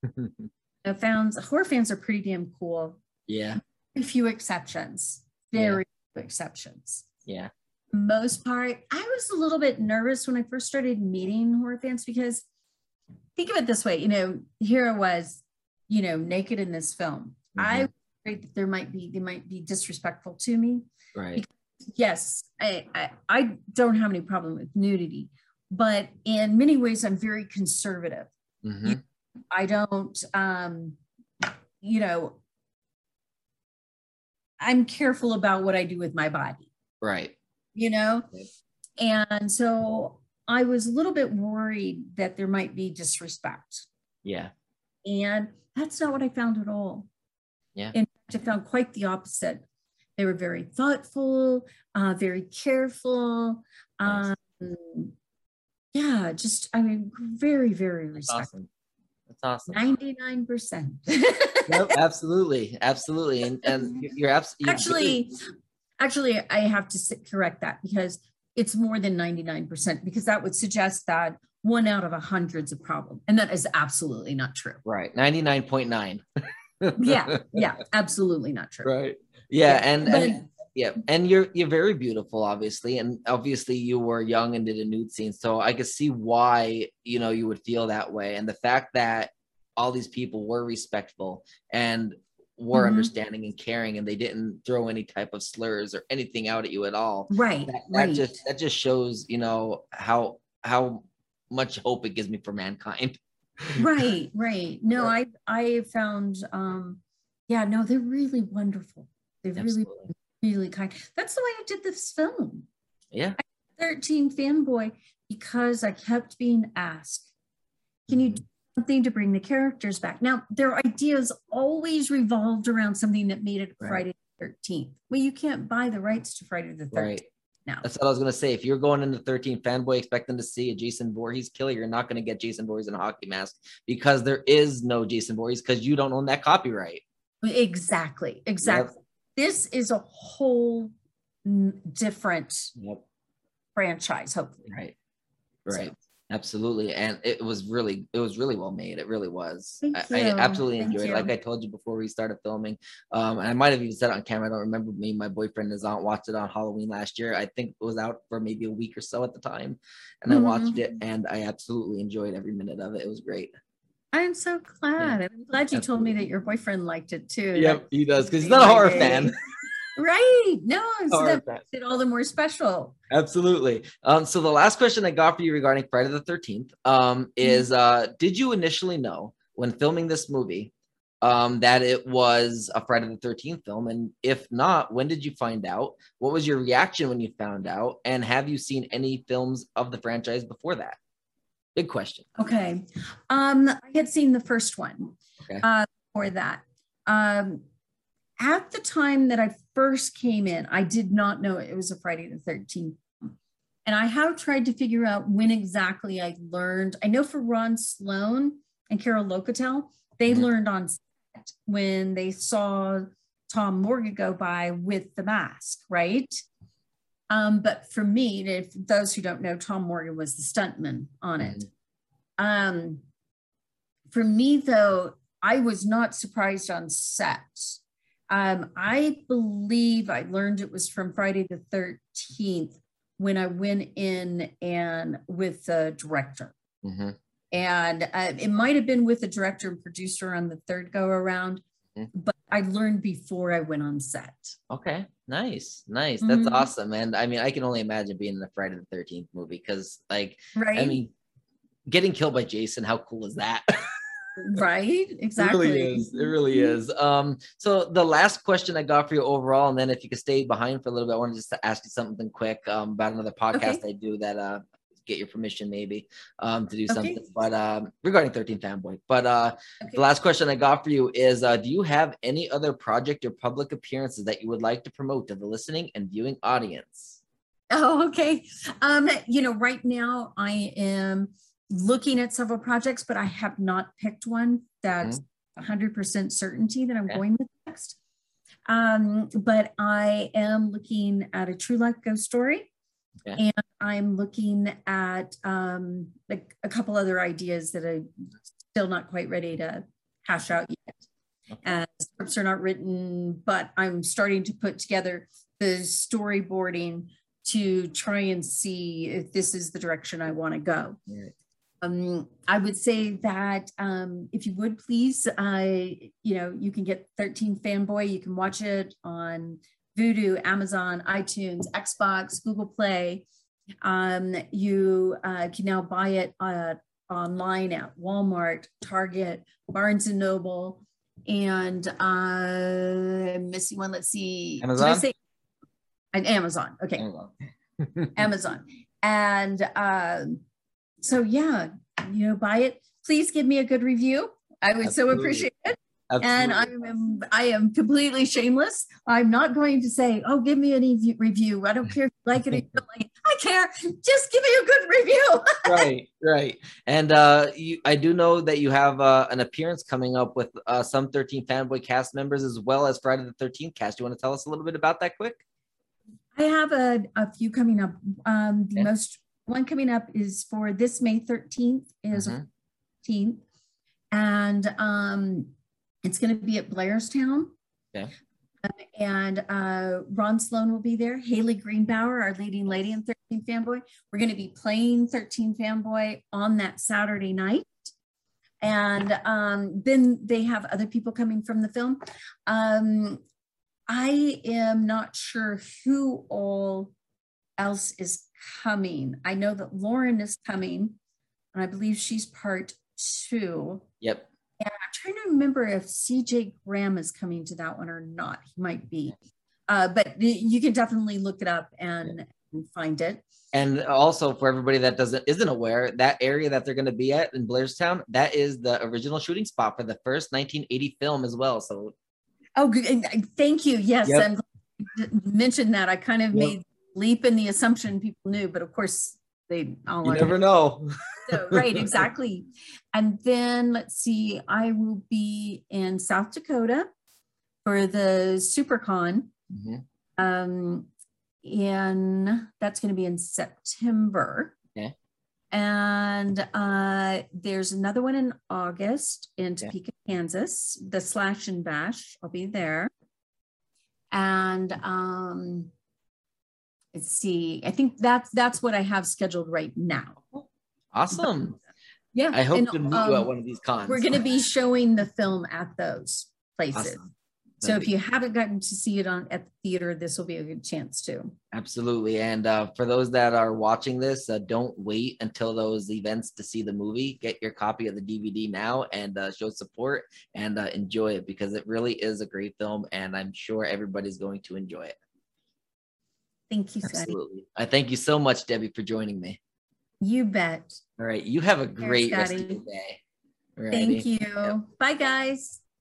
uh, fans, horror fans are pretty damn cool. Yeah. A few exceptions, very yeah. few exceptions. Yeah. Most part, I was a little bit nervous when I first started meeting horror fans, because think of it this way, you know, here I was, you know, naked in this film. Mm-hmm. I was afraid that there might be, they might be disrespectful to me. Right. Because, yes, I, I, I don't have any problem with nudity, but in many ways, I'm very conservative. Mm-hmm. You know, I don't, um, you know, I'm careful about what I do with my body. Right. You know, right. and so I was a little bit worried that there might be disrespect. Yeah. And that's not what I found at all. Yeah. In fact, I found quite the opposite. They were very thoughtful, uh, very careful. Um, awesome. Yeah, just, I mean, very, very respectful. That's awesome. ninety-nine percent. Nope, absolutely. Absolutely. And, and you're absolutely. Actually, actually, I have to correct that, because it's more than ninety-nine percent, because that would suggest that one out of a hundred's a problem. And that is absolutely not true. Right. ninety-nine point nine. Yeah. Yeah. Absolutely not true. Right. Yeah. yeah. And, but, and yeah. And you're, you're very beautiful, obviously. And obviously you were young and did a nude scene. So I could see why, you know, you would feel that way. And the fact that all these people were respectful and were mm-hmm. understanding and caring, and they didn't throw any type of slurs or anything out at you at all. Right. That, that right. just that just shows, you know, how how much hope it gives me for mankind. Right. Right. No, yeah. I I found um, Yeah, no, they're really wonderful. They're Absolutely. really, really kind. That's the way I did this film. Yeah. I did thirteen Fanboy because I kept being asked, can you do something to bring the characters back? Now, their ideas always revolved around something that made it right. Friday the thirteenth. Well, you can't buy the rights to Friday the thirteenth. Right. No. That's what I was going to say. If you're going into thirteen Fanboy expecting to see a Jason Voorhees killer, you're not going to get Jason Voorhees in a hockey mask because there is no Jason Voorhees because you don't own that copyright. Exactly. Exactly. Yep. This is a whole different yep. franchise, hopefully. Right. Right. So. Absolutely. And it was really, it was really well made. It really was. I, I absolutely Thank enjoyed you. it. Like I told you before we started filming, um, and I might've even said it on camera, I don't remember, me and my boyfriend and his aunt watched it on Halloween last year. I think it was out for maybe a week or so at the time. And mm-hmm. I watched it and I absolutely enjoyed every minute of it. It was great. I'm so glad. Yeah. I'm glad you absolutely. told me that your boyfriend liked it too. Yep, That's he does. Cause he's not a horror fan. Right. No, so that makes it all the more special. Absolutely. Um, so the last question I got for you regarding Friday the thirteenth um, is, uh, did you initially know when filming this movie um, that it was a Friday the thirteenth film? And if not, when did you find out? What was your reaction when you found out? And have you seen any films of the franchise before that? Big question. Okay. Um, I had seen the first one okay. uh, before that. Um, At the time that I first came in, I did not know it was a Friday the thirteenth. And I have tried to figure out when exactly I learned. I know for Ron Sloan and Carol Locatel, they mm-hmm. learned on set when they saw Tom Morgan go by with the mask, right? Um, but for me, if those who don't know, Tom Morgan was the stuntman on it. Um, for me, though, I was not surprised on set. Um, I believe I learned it was from Friday the thirteenth when I went in and with the director. Mm-hmm. And uh, it might have been with the director and producer on the third go around, mm-hmm. but I learned before I went on set. Okay, nice, nice. That's mm-hmm. awesome. And I mean, I can only imagine being in a Friday the thirteenth movie because like, right? I mean, getting killed by Jason, how cool is that? Right, exactly. It really is. It really is. Um, so the last question I got for you overall, and then if you could stay behind for a little bit, I wanted just to ask you something quick um, about another podcast okay. I do that uh, get your permission maybe um, to do okay. something, but um, regarding thirteen Fanboy. But uh, okay. the last question I got for you is: uh, do you have any other project or public appearances that you would like to promote to the listening and viewing audience? Oh, okay. Um, you know, right now I am looking at several projects, but I have not picked one that's one hundred percent mm-hmm. certainty that I'm okay. going with next. Um, but I am looking at a true life ghost story, okay. and I'm looking at um, like a couple other ideas that I'm still not quite ready to hash out yet. Okay. And scripts are not written, but I'm starting to put together the storyboarding to try and see if this is the direction I want to go. Right. Um, I would say that um, if you would please, uh, you know, you can get thirteen Fanboy. You can watch it on Vudu, Amazon, iTunes, Xbox, Google Play. Um, you uh, can now buy it uh, online at Walmart, Target, Barnes and Noble, and uh, I'm missing one. Let's see. Amazon? Did I say? And Amazon. Okay. Amazon. Amazon. And... Uh, So yeah, you know, buy it. Please give me a good review. I would Absolutely. so appreciate it. Absolutely. And I am I am completely shameless. I'm not going to say, oh, give me any review. I don't care if you like it or you don't like it. I care. Just give me a good review. Right, right. And uh, you, I do know that you have uh, an appearance coming up with uh, some thirteen Fanboy cast members as well as Friday the thirteenth cast. Do you want to tell us a little bit about that quick? I have a, a few coming up. Um, the yeah. most... One coming up is for this May thirteenth, is mm-hmm. fourteenth, and um, it's going to be at Blairstown. Yeah. Um, and uh, Ron Sloan will be there. Hailey Greenbauer, our leading lady in thirteen Fanboy. We're going to be playing thirteen Fanboy on that Saturday night. And um, then they have other people coming from the film. Um, I am not sure who all else is coming. I know that Lauren is coming, and I believe she's part two. Yep. And I'm trying to remember if C J Graham is coming to that one or not. He might be, uh, but you can definitely look it up and, and find it. And also for everybody that doesn't isn't aware, that area that they're going to be at in Blairstown, that is the original shooting spot for the first nineteen eighty film as well. So, oh, good. And thank you. Yes, yep. I'm glad you mentioned that. I kind of yep. made the leap in the assumption people knew, but of course they all you never it. know. So, right, exactly. And then let's see. I will be in South Dakota for the SuperCon. Mm-hmm. Um. And that's going to be in September. Okay. And uh, there's another one in August in Topeka, yeah. Kansas, the Slash and Bash. I'll be there. And um, let's see. I think that's that's what I have scheduled right now. Awesome. But, yeah. I hope and, to meet um, you at one of these cons. We're going to be showing the film at those places. Awesome. So if you haven't gotten to see it on at the theater, this will be a good chance too. Absolutely. And uh, for those that are watching this, uh, don't wait until those events to see the movie. Get your copy of the D V D now and uh, show support and uh, enjoy it, because it really is a great film and I'm sure everybody's going to enjoy it. Thank you, Scotty. Absolutely. I thank you so much, Debbie, for joining me. You bet. All right. You have a great Thanks, rest Scotty. of the day. Alrighty. Thank you. Yep. Bye, guys.